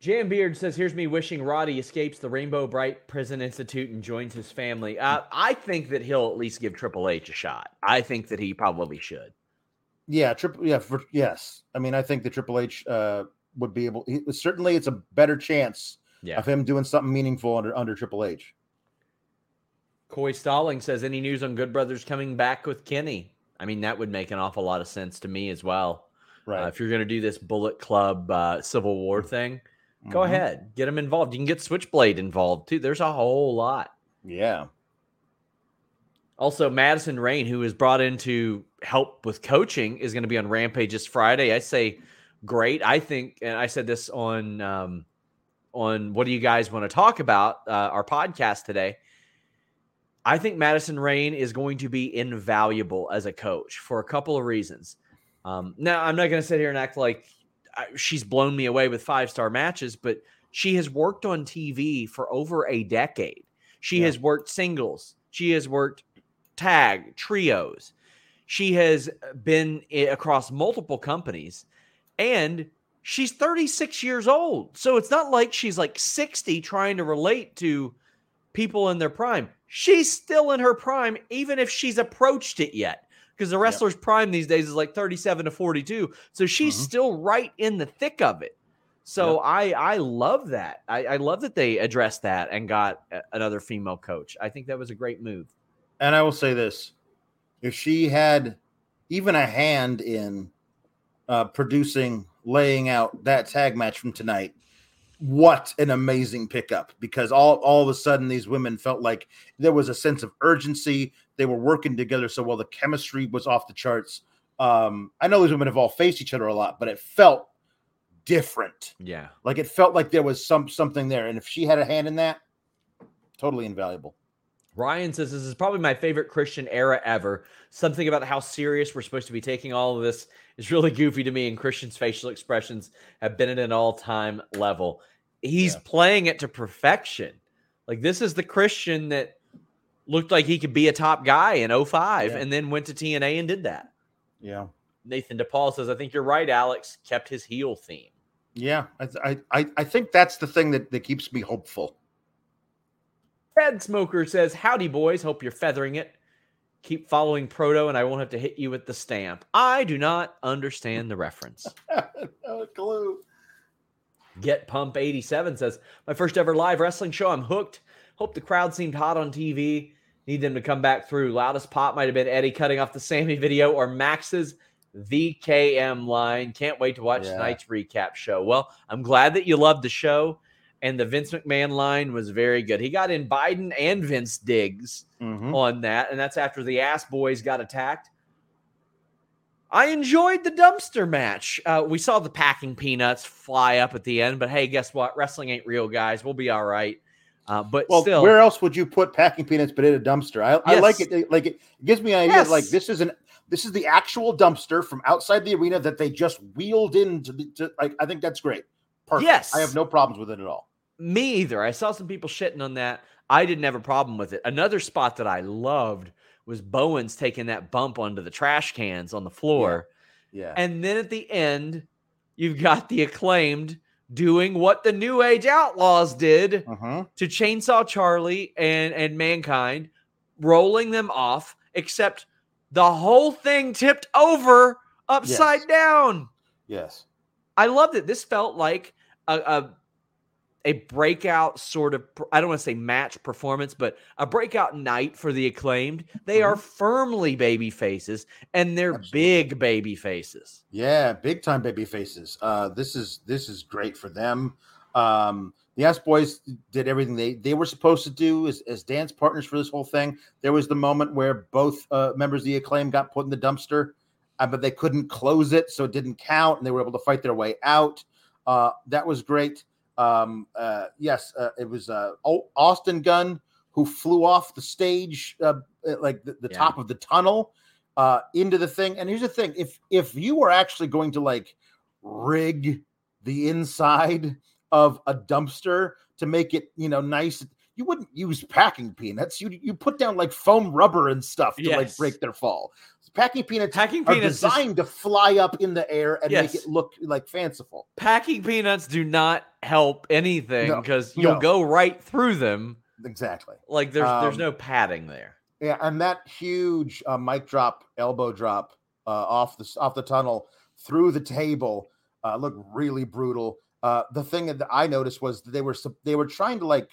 Jam Beard says, here's me wishing Roddy escapes the Rainbow Bright Prison Institute and joins his family. Uh, I think that he'll at least give Triple H a shot. I think that he probably should. Yeah, triple. Yeah, for, yes. I mean, I think the Triple H uh, would be able. He, certainly, it's a better chance yeah. of him doing something meaningful under under Triple H. Coy Stalling says, any news on Good Brothers coming back with Kenny? I mean, that would make an awful lot of sense to me as well. Right. Uh, if you're going to do this Bullet Club uh, Civil War thing. Go mm-hmm. ahead. Get them involved. You can get Switchblade involved, too. There's a whole lot. Yeah. Also, Madison Rain, who is brought in to help with coaching, is going to be on Rampage this Friday. I say great. I think, and I said this on, um, on What Do You Guys Want to Talk About, uh, our podcast today. I think Madison Rain is going to be invaluable as a coach for a couple of reasons. Um, now, I'm not going to sit here and act like she's blown me away with five-star matches, but she has worked on T V for over a decade. She yeah. has worked singles. She has worked tag, trios. She has been across multiple companies, and she's thirty-six years old. So it's not like she's like sixty trying to relate to people in their prime. She's still in her prime, even if she's approached it yet. Because the wrestler's yep. prime these days is like thirty-seven to forty-two. So she's mm-hmm. still right in the thick of it. So yep. I I love that. I, I love that they addressed that and got a, another female coach. I think that was a great move. And I will say this. If she had even a hand in uh, producing, laying out that tag match from tonight, what an amazing pickup, because all, all of a sudden these women felt like there was a sense of urgency. They were working together so well. The chemistry was off the charts. Um, I know these women have all faced each other a lot, but it felt different. Yeah. Like it felt like there was some something there. And if she had a hand in that, totally invaluable. Ryan says, this is probably my favorite Christian era ever. Something about how serious we're supposed to be taking all of this is really goofy to me, and Christian's facial expressions have been at an all-time level. He's yeah. playing it to perfection. Like, this is the Christian that looked like he could be a top guy in oh five yeah. and then went to T N A and did that. Yeah. Nathan DePaul says, I think you're right, Alex. Kept his heel theme. Yeah, I I, I think that's the thing that, that keeps me hopeful. Red Smoker says, howdy, boys. Hope you're feathering it. Keep following Proto, and I won't have to hit you with the stamp. I do not understand the reference. No clue. Get Pump eighty-seven says, my first ever live wrestling show. I'm hooked. Hope the crowd seemed hot on T V. Need them to come back through. Loudest pop might have been Eddie cutting off the Sammy video or Max's V K M line. Can't wait to watch yeah. tonight's recap show. Well, I'm glad that you loved the show. And the Vince McMahon line was very good. He got in Biden and Vince digs mm-hmm. on that. And that's after the Ass Boys got attacked. I enjoyed the dumpster match. Uh, we saw the packing peanuts fly up at the end. But, hey, guess what? Wrestling ain't real, guys. We'll be all right. Uh, but well, still. Where else would you put packing peanuts but in a dumpster? I, yes. I like it. Like it gives me an idea. Yes. Like this is an this is the actual dumpster from outside the arena that they just wheeled into. The, to, like, I think that's great. Perfect. Yes. I have no problems with it at all. Me either. I saw some people shitting on that. I didn't have a problem with it. Another spot that I loved was Bowens taking that bump onto the trash cans on the floor. Yeah. yeah. And then at the end, you've got the Acclaimed doing what the New Age Outlaws did uh-huh. to Chainsaw Charlie and, and Mankind, rolling them off, except the whole thing tipped over upside yes. down. Yes. I loved it. This felt like a... a a breakout sort of, I don't want to say match performance, but a breakout night for the Acclaimed. They mm-hmm. are firmly baby faces, and they're Absolutely. big baby faces. Yeah, big time baby faces. Uh, this is this is great for them. Um, the Ass Boys did everything they, they were supposed to do as, as dance partners for this whole thing. There was the moment where both uh, members of the Acclaim got put in the dumpster, uh, but they couldn't close it, so it didn't count, and they were able to fight their way out. Uh, that was great. Um, uh, yes, uh, it was uh, Austin Gunn who flew off the stage, uh, like the, the yeah. top of the tunnel, uh, into the thing. And here's the thing. If if you were actually going to, like, rig the inside of a dumpster to make it, you know, nice, you wouldn't use packing peanuts. You you put down, like, foam rubber and stuff to, yes. like, break their fall. Packing peanuts Packing are peanuts designed just... to fly up in the air and yes. make it look, like, fanciful. Packing peanuts do not help anything because no, you'll no. go right through them. Exactly. Like, there's um, there's no padding there. Yeah, and that huge uh, mic drop, elbow drop uh, off the off the tunnel through the table uh, looked really brutal. Uh, the thing that I noticed was that they were they were trying to, like,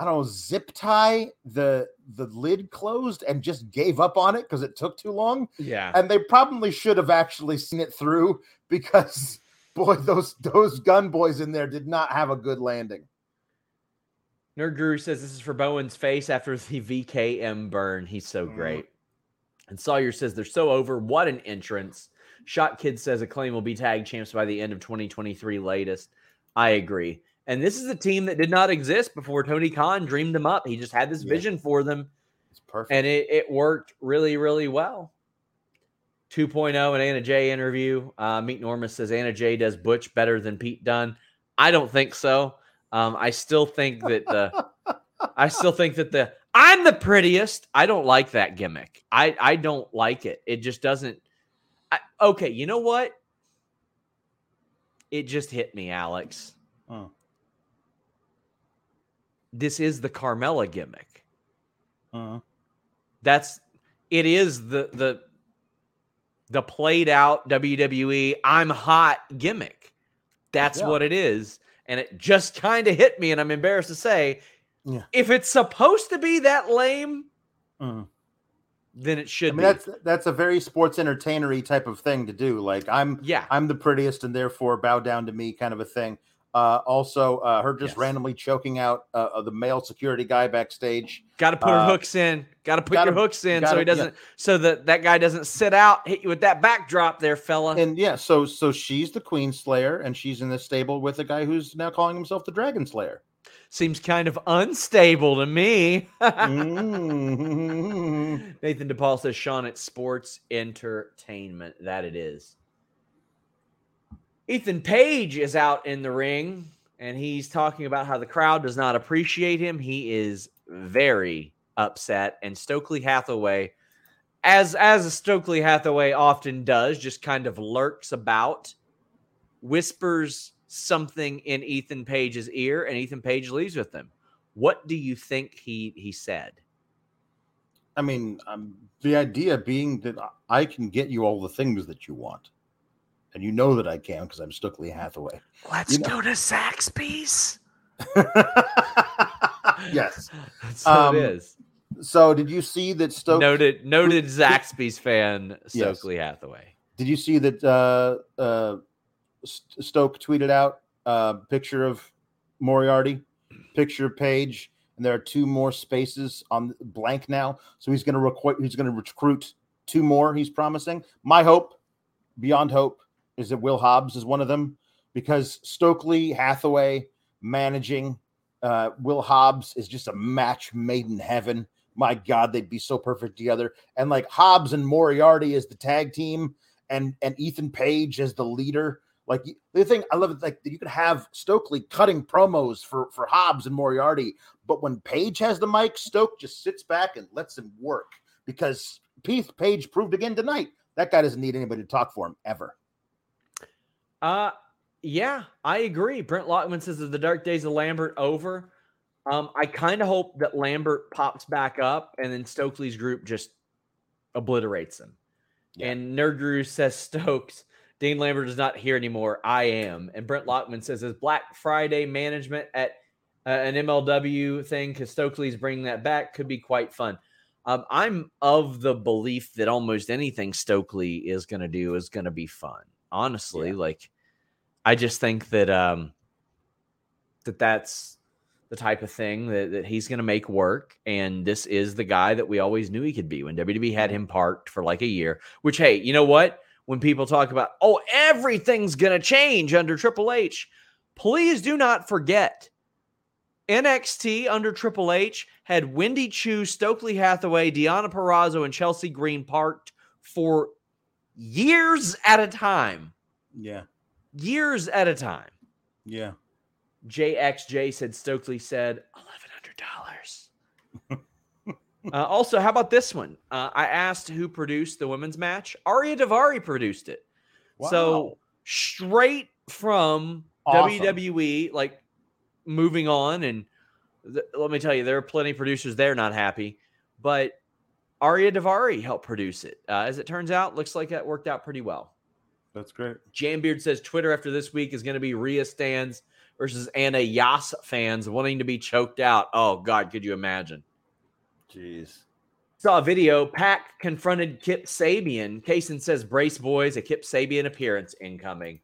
I don't know, zip tie the the lid closed and just gave up on it because it took too long. Yeah. And they probably should have actually seen it through because, boy, those those gun boys in there did not have a good landing. Nerd Guru says this is for Bowen's face after the V K M burn. He's so great. Mm. And Sawyer says they're so over. What an entrance. Shot Kid says Acclaim will be tag champs by the end of twenty twenty-three latest. I agree. And this is a team that did not exist before Tony Khan dreamed them up. He just had this yeah. vision for them. It's perfect. And it, it worked really, really well. two point oh, an Anna Jay interview. Uh, Meet Norma says Anna Jay does Butch better than Pete Dunne. I don't think so. Um, I still think that the, I still think that the, I'm the prettiest. I don't like that gimmick. I, I don't like it. It just doesn't. I, okay. You know what? It just hit me, Alex. Oh. This is the Carmella gimmick. Uh-huh. That's it is the the the played out W W E I'm hot gimmick. That's yeah. what it is, and it just kind of hit me, and I'm embarrassed to say, yeah. if it's supposed to be that lame, uh-huh. then it should. I mean, be. That's that's a very sports entertainery type of thing to do. Like I'm yeah. I'm the prettiest, and therefore bow down to me, kind of a thing. Uh, also, uh, her just yes. randomly choking out uh, the male security guy backstage. Got to put uh, her hooks in. Got to put gotta, your hooks in gotta, so he doesn't, yeah. so that that guy doesn't sit out, hit you with that backdrop there, fella. And yeah, so so she's the Queen Slayer, and she's in this stable with a guy who's now calling himself the Dragon Slayer. Seems kind of unstable to me. mm-hmm. Nathan DePaul says, "Sean, it's sports entertainment. That it is." Ethan Page is out in the ring, and he's talking about how the crowd does not appreciate him. He is very upset, and Stokely Hathaway, as as Stokely Hathaway often does, just kind of lurks about, whispers something in Ethan Page's ear, and Ethan Page leaves with him. What do you think he he said? I mean, um, the idea being that I can get you all the things that you want. And you know that I can because I'm Stokely Hathaway. Let's you know. go to Zaxby's. yes. That's um, it is. So did you see that Stokely... Noted, noted Zaxby's fan, Stokely yes. Hathaway. Did you see that uh, uh, Stoke tweeted out a picture of Moriarty, picture of Page, and there are two more spaces on blank now. So he's going to requ- he's going to recruit two more, he's promising. My hope, beyond hope, is that Will Hobbs is one of them, because Stokely Hathaway managing uh, Will Hobbs is just a match made in heaven. My God, they'd be so perfect together. And like Hobbs and Moriarty as the tag team, and, and Ethan Page as the leader. Like the thing I love, it like you could have Stokely cutting promos for, for Hobbs and Moriarty, but when Page has the mic, Stoke just sits back and lets him work, because Pete Page proved again tonight that guy doesn't need anybody to talk for him ever. Uh, yeah, I agree. Brent Lockman says that the dark days of Lambert over. Um, I kind of hope that Lambert pops back up and then Stokely's group just obliterates him. Yeah. And Nerd Guru says Stokes Dean Lambert is not here anymore. I am. And Brent Lockman says, is Black Friday management at uh, an M L W thing? Because Stokely's bringing that back. Could be quite fun. Um, I'm of the belief that almost anything Stokely is going to do is going to be fun. Honestly, yeah. like I just think that um, that that's the type of thing that, that he's going to make work. And this is the guy that we always knew he could be when W W E had him parked for like a year, which, hey, you know what? When people talk about, oh, everything's going to change under Triple H, please do not forget N X T under Triple H had Wendy Chu, Stokely Hathaway, Deonna Purrazzo, and Chelsea Green parked for years at a time. Yeah. Years at a time. Yeah. J X J said Stokely said eleven hundred dollars. uh, also, how about this one? Uh, I asked who produced the women's match. Aria Daivari produced it. Wow. So straight from awesome. W W E, like moving on. And th- let me tell you, there are plenty of producers there not happy. But Aria Daivari helped produce it. Uh, as it turns out, looks like that worked out pretty well. That's great. Jambeard says Twitter after this week is going to be Rhea Stans versus Anna Yas fans wanting to be choked out. Oh, God, could you imagine? Jeez. Saw a video. Pac confronted Kip Sabian. Kaysen says, brace, boys, a Kip Sabian appearance incoming.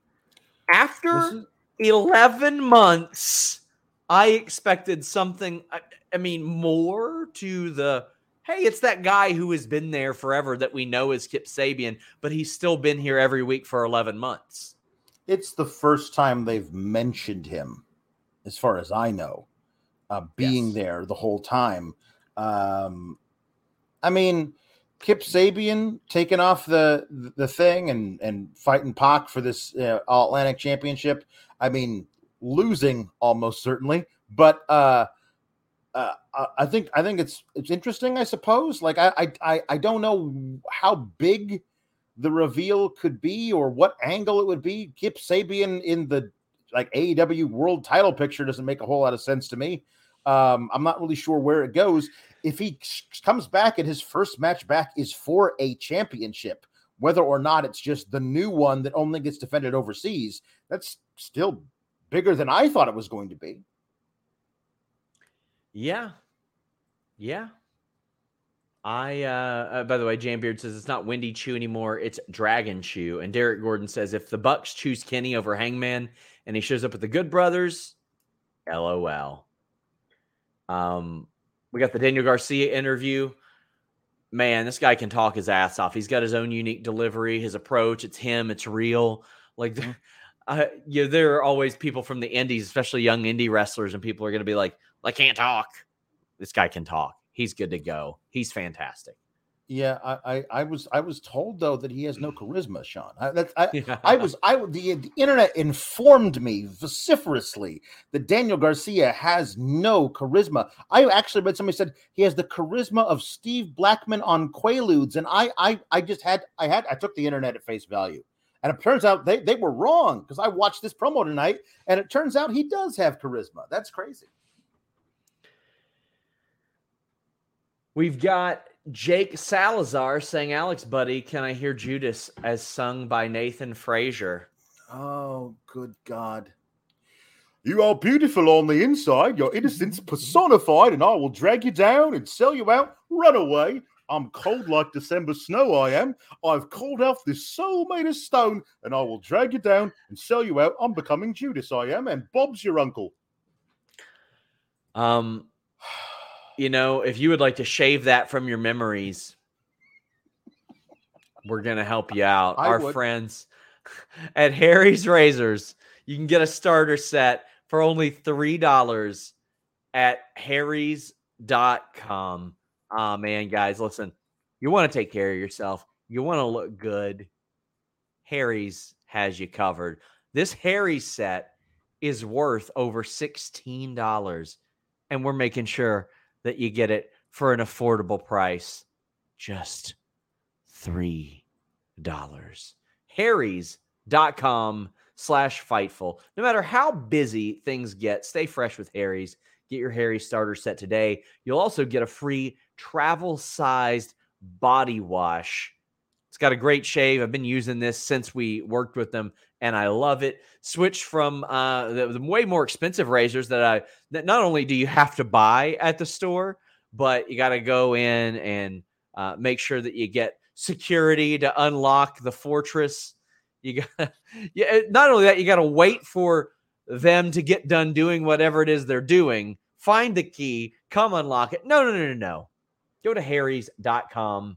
After is- eleven months, I expected something, I, I mean, more to the, hey, it's that guy who has been there forever that we know is Kip Sabian, but he's still been here every week for eleven months. It's the first time they've mentioned him, as far as I know, uh, being yes. there the whole time. Um, I mean, Kip Sabian taking off the the thing and, and fighting Pac for this uh, All Atlantic Championship. I mean, losing almost certainly, but uh, uh, I think I think it's it's interesting. I suppose, like I I I don't know how big the reveal could be or what angle it would be. Kip Sabian in the like A E W world title picture doesn't make a whole lot of sense to me. Um, I'm not really sure where it goes. If he comes back and his first match back is for a championship, whether or not it's just the new one that only gets defended overseas, that's still bigger than I thought it was going to be. Yeah. Yeah. I, uh, uh, by the way, Jan Beard says it's not Wendy Chu anymore. It's Dragon Chu. And Derek Gordon says, if the Bucks choose Kenny over Hangman and he shows up at the Good Brothers, LOL. Um, we got the Daniel Garcia interview. Man, this guy can talk his ass off. He's got his own unique delivery, his approach. It's him. It's real. Like, uh, you know, there are always people from the indies, especially young indie wrestlers, and people are going to be like, I can't talk. This guy can talk. He's good to go. He's fantastic. Yeah, I, I, I was I was told though that he has no charisma, Sean. I, that's, I, yeah. I was I the, the internet informed me vociferously that Daniel Garcia has no charisma. I actually read somebody said he has the charisma of Steve Blackman on Quaaludes, and I I I just had I had I took the internet at face value, and it turns out they they were wrong because I watched this promo tonight, and it turns out he does have charisma. That's crazy. We've got Jake Salazar saying, Alex, buddy, can I hear Judas as sung by Nathan Frazier? Oh, good God. You are beautiful on the inside. Your innocence personified, and I will drag you down and sell you out. Run away. I'm cold like December snow, I am. I've called off this soul made of stone, and I will drag you down and sell you out. I'm becoming Judas, I am, and Bob's your uncle. Um... You know, if you would like to shave that from your memories, we're going to help you out. I Our would. friends at Harry's Razors, you can get a starter set for only three dollars at harrys dot com. Oh, man, guys, listen, you want to take care of yourself. You want to look good. Harry's has you covered. This Harry's set is worth over sixteen dollars, and we're making sure that you get it for an affordable price, just three dollars. Harry's dot com slash Fightful. No matter how busy things get, stay fresh with Harry's. Get your Harry's starter set today. You'll also get a free travel-sized body wash It's got a great shave. I've been using this since we worked with them, and I love it. Switch from uh, the, the way more expensive razors that I that not only do you have to buy at the store, but you got to go in and uh, make sure that you get security to unlock the fortress. You got yeah. Not only that, you got to wait for them to get done doing whatever it is they're doing. Find the key, come unlock it. No, no, no, no, no. Go to harrys dot com.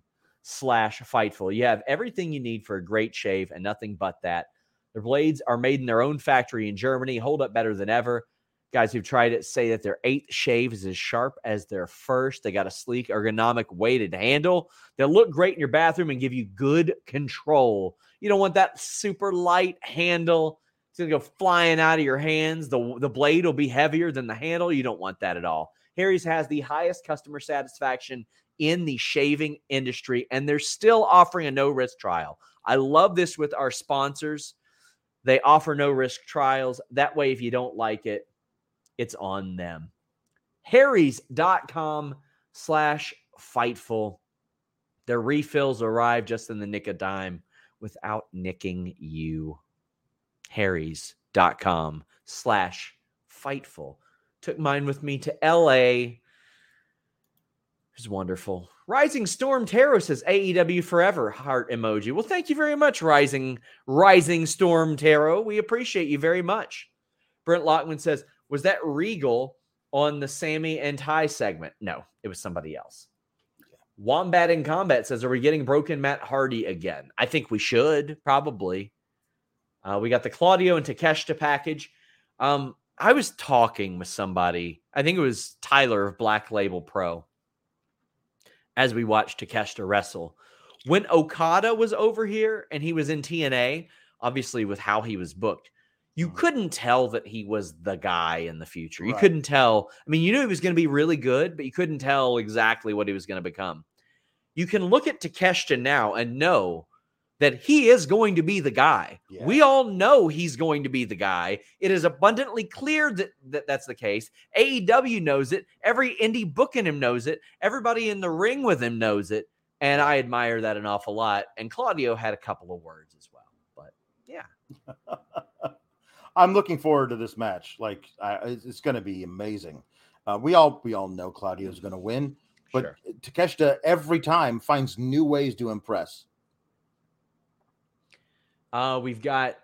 Slash Fightful. You have everything you need for a great shave and nothing but that. Their blades are made in their own factory in Germany, hold up better than ever. Guys who've tried it say that their eighth shave is as sharp as their first. They got a sleek, ergonomic, weighted handle. They'll look great in your bathroom and give you good control. You don't want that super light handle. It's going to go flying out of your hands. The, the blade will be heavier than the handle. You don't want that at all. Harry's has the highest customer satisfaction in the shaving industry, and they're still offering a no-risk trial. I love this with our sponsors. They offer no-risk trials. That way, if you don't like it, it's on them. harrys dot com slash Fightful. Their refills arrive just in the nick of time without nicking you. harrys dot com slash Fightful. Took mine with me to L A, it's wonderful. Rising Storm Tarot says A E W forever heart emoji. Well, thank you very much, Rising Rising Storm Tarot. We appreciate you very much. Brent Lockman says, was that Regal on the Sammy and Ty segment? No, it was somebody else. Yeah. Wombat in Combat says, are we getting Broken Matt Hardy again? I think we should, probably. Uh, we got the Claudio and Takeshita package. Um, I was talking with somebody. I think it was Tyler of Black Label Pro. As we watched Takeshita wrestle. When Okada was over here and he was in T N A, obviously with how he was booked, you mm-hmm. couldn't tell that he was the guy in the future. You right. couldn't tell. I mean, you knew he was going to be really good, but you couldn't tell exactly what he was going to become. You can look at Takeshita now and know that he is going to be the guy. Yeah. We all know he's going to be the guy. It is abundantly clear that, that that's the case. A E W knows it. Every indie booking him knows it. Everybody in the ring with him knows it. And I admire that an awful lot. And Claudio had a couple of words as well. But, yeah. I'm looking forward to this match. Like, I, it's going to be amazing. Uh, we all we all know Claudio's going to win. But sure. Takeshita, every time, finds new ways to impress. Uh, we've got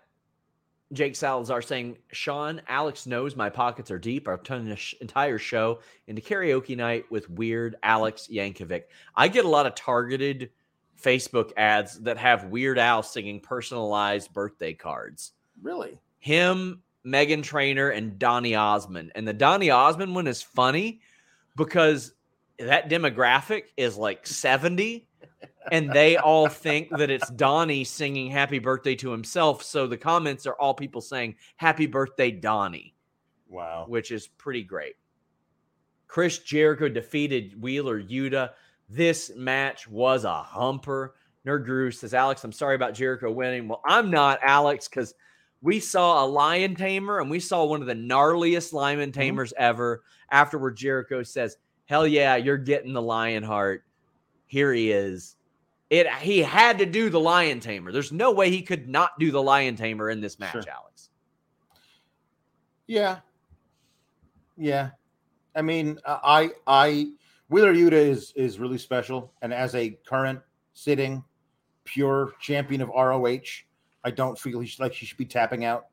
Jake Salazar saying, Sean, Alex knows my pockets are deep. I've turned the sh- entire show into karaoke night with Weird Alex Yankovic. I get a lot of targeted Facebook ads that have Weird Al singing personalized birthday cards. Really? Him, Megan Trainor, and Donny Osmond. And the Donny Osmond one is funny because that demographic is like seventy. And they all think that it's Donnie singing happy birthday to himself. So the comments are all people saying happy birthday, Donnie. Wow. Which is pretty great. Chris Jericho defeated Wheeler Yuta. This match was a humper. Nerd Guru says, Alex, I'm sorry about Jericho winning. Well, I'm not, Alex, because we saw a lion tamer and we saw one of the gnarliest lion tamers mm-hmm. ever. Afterward, Jericho says, hell yeah, you're getting the lion heart. Here he is. It he had to do the lion tamer. There's no way he could not do the lion tamer in this match, sure. Alex. Yeah, yeah. I mean, I I Wheeler Yuta is is really special, and as a current sitting pure champion of R O H, I don't feel he should, like she should be tapping out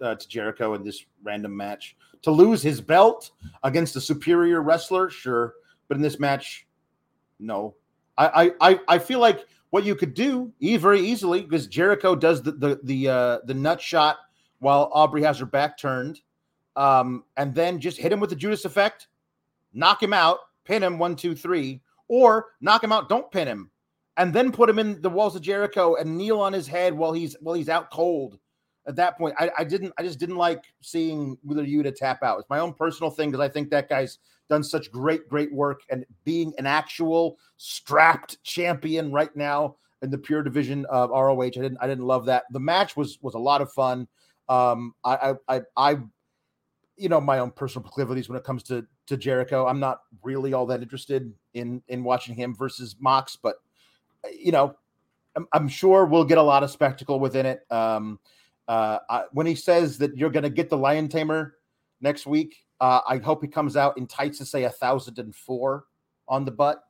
uh, to Jericho in this random match to lose his belt against a superior wrestler. Sure, but in this match, no. I, I I feel like what you could do very easily, because Jericho does the the the, uh, the nut shot while Aubrey has her back turned, um, and then just hit him with the Judas effect, knock him out, pin him, one, two, three, or knock him out, don't pin him, and then put him in the walls of Jericho and kneel on his head while he's while he's out cold. At that point, I, I didn't I just didn't like seeing Wheeler Yuta tap out. It's my own personal thing because I think that guy's done such great, great work, and being an actual strapped champion right now in the pure division of R O H, I didn't, I didn't love that. The match was was a lot of fun. Um, I, I, I, I, you know, my own personal proclivities when it comes to to Jericho, I'm not really all that interested in in watching him versus Mox, but you know, I'm, I'm sure we'll get a lot of spectacle within it. Um, uh, I, when he says that you're going to get the Lion Tamer next week, uh, I hope he comes out in tights to say a thousand and four on the butt.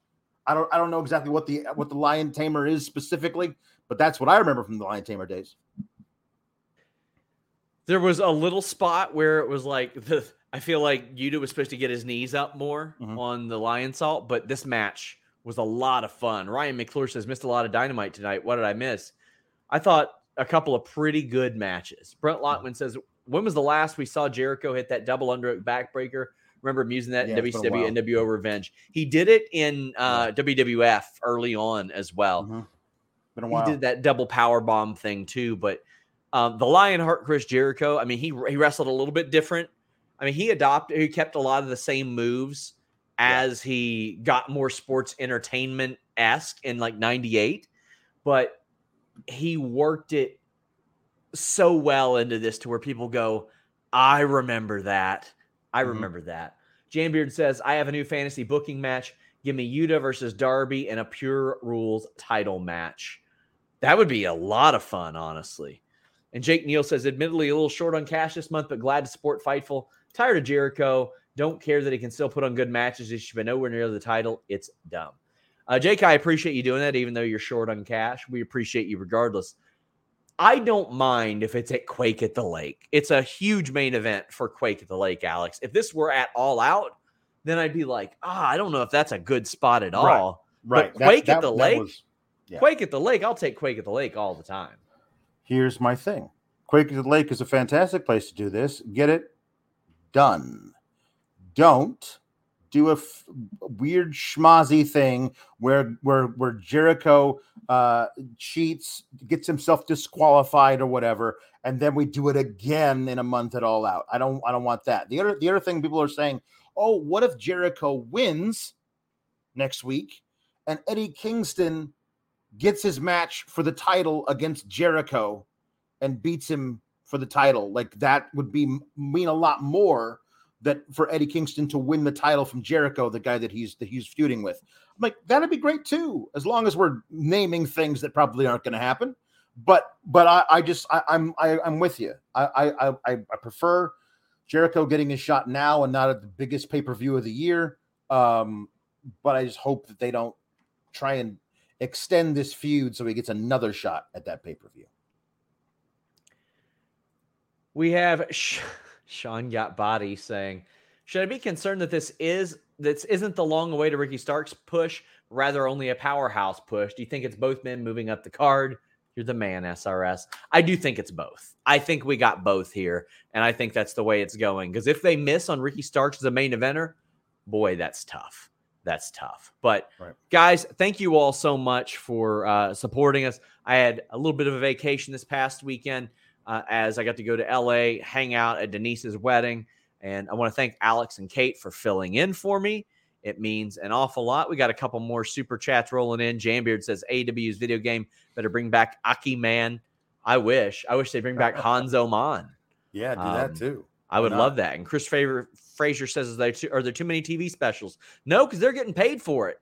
I don't, I don't know exactly what the what the Lion Tamer is specifically, but that's what I remember from the Lion Tamer days. There was a little spot where it was like the. I feel like Yuta was supposed to get his knees up more mm-hmm. on the lion salt, but this match was a lot of fun. Ryan McClure says, missed a lot of Dynamite tonight. What did I miss? I thought a couple of pretty good matches. Brent Lockman says, when was the last we saw Jericho hit that double under backbreaker? Remember him using that yeah, in W C W N W O Revenge. He did it in uh, W W F early on as well. Mm-hmm. Been a while. He did that double power bomb thing too, but um, the Lionheart Chris Jericho, I mean, he he wrestled a little bit different. I mean, he adopted, he kept a lot of the same moves as yeah. he got more sports entertainment-esque in like ninety-eight, but he worked it so well into this to where people go, I remember that. I remember mm-hmm. that. Janbeard says, I have a new fantasy booking match. Give me Yuta versus Darby and a Pure Rules title match. That would be a lot of fun, honestly. And Jake Neal says, admittedly, a little short on cash this month, but glad to support Fightful. Tired of Jericho. Don't care that he can still put on good matches. He should be nowhere near the title. It's dumb. Uh, Jake, I appreciate you doing that, even though you're short on cash. We appreciate you regardless. I don't mind if it's at Quake at the Lake. It's a huge main event for Quake at the Lake, Alex. If this were at All Out, then I'd be like, ah, I don't know if that's a good spot at all. Right. right. But Quake that, at that, the Lake? Was, yeah. Quake at the Lake? I'll take Quake at the Lake all the time. Here's my thing. Quake at the Lake is a fantastic place to do this. Get it done. Don't do a f- weird schmozzy thing where where where Jericho uh, cheats, gets himself disqualified or whatever, and then we do it again in a month at All Out. I don't I don't want that. The other the other thing people are saying, oh, what if Jericho wins next week and Eddie Kingston gets his match for the title against Jericho and beats him for the title? Like, that would be mean a lot more that for Eddie Kingston to win the title from Jericho, the guy that he's that he's feuding with. I'm like, that'd be great too, as long as we're naming things that probably aren't going to happen. But but I, I just I, I'm I, I'm with you. I, I I I prefer Jericho getting his shot now and not at the biggest pay per view of the year. Um, but I just hope that they don't try and extend this feud so he gets another shot at that pay-per-view. We have Sh- Sean Got Body saying, should I be concerned that this is this isn't the long way to Ricky Stark's push, rather only a powerhouse push? Do you think it's both men moving up the card? You're the man, S R S. I do think it's both. I think we got both here, and I think that's the way it's going. Because if they miss on Ricky Starks as a main eventer, boy, that's tough. That's tough. But right. Guys, thank you all so much for uh, supporting us. I had a little bit of a vacation this past weekend uh, as I got to go to L A, hang out at Denise's wedding. And I want to thank Alex and Kate for filling in for me. It means an awful lot. We got a couple more super chats rolling in. Jambeard says, A E W's video game better bring back Aki Man. I wish. I wish they bring back Hanzo Man. Yeah, do um, that too. I would love that. And Chris Fra- Frazier says, "Is there too, are there too many T V specials?" No, because they're getting paid for it.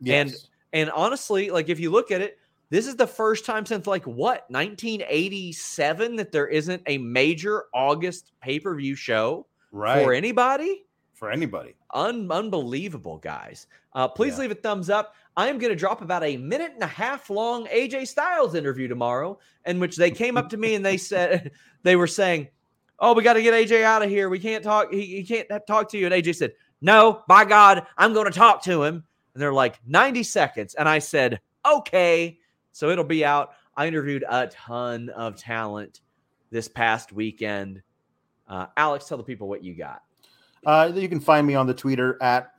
Yes. And and honestly, like if you look at it, this is the first time since like what nineteen eighty-seven that there isn't a major August pay per view show right. for anybody. For anybody, Un- unbelievable, guys. Uh, please yeah. leave a thumbs up. I am going to drop about a minute and a half long A J Styles interview tomorrow, in which they came up to me and they said they were saying, oh, we got to get A J out of here. We can't talk. He, he can't talk to you. And A J said, no, by God, I'm going to talk to him. And they're like, ninety seconds. And I said, okay. So it'll be out. I interviewed a ton of talent this past weekend. Uh, Alex, tell the people what you got. Uh, you can find me on the Twitter at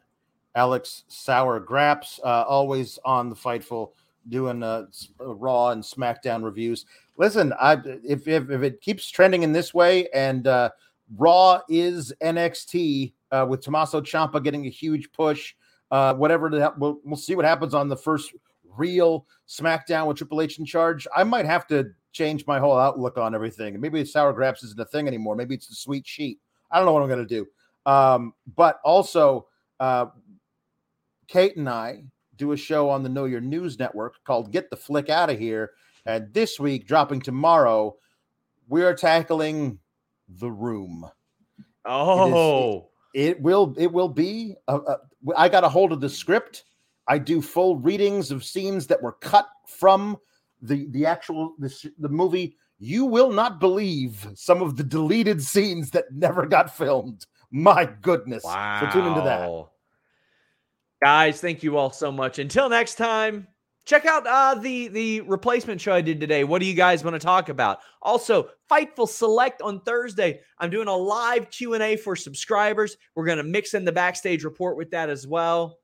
Alex Sour Graps, uh, always on the Fightful, doing uh, Raw and SmackDown reviews. Listen, I, if, if if it keeps trending in this way, and uh, Raw is N X T uh, with Tommaso Ciampa getting a huge push, uh, whatever the, we'll we'll see what happens on the first real SmackDown with Triple H in charge. I might have to change my whole outlook on everything. Maybe Sour Graps isn't a thing anymore. Maybe it's the sweet sheet. I don't know what I'm gonna do. Um, but also, uh, Kate and I do a show on the Know Your News Network called Get the Flick Out of Here. And this week, dropping tomorrow, we are tackling The Room. Oh, it, is, it, it will. It will be. A, a, I got a hold of the script. I do full readings of scenes that were cut from the the actual the, the movie. You will not believe some of the deleted scenes that never got filmed. My goodness. Wow. So tune into that. Guys, thank you all so much. Until next time, check out uh, the, the replacement show I did today. What do you guys want to talk about? Also, Fightful Select on Thursday. I'm doing a live Q and A for subscribers. We're going to mix in the backstage report with that as well.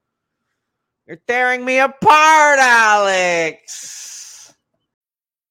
You're tearing me apart, Alex.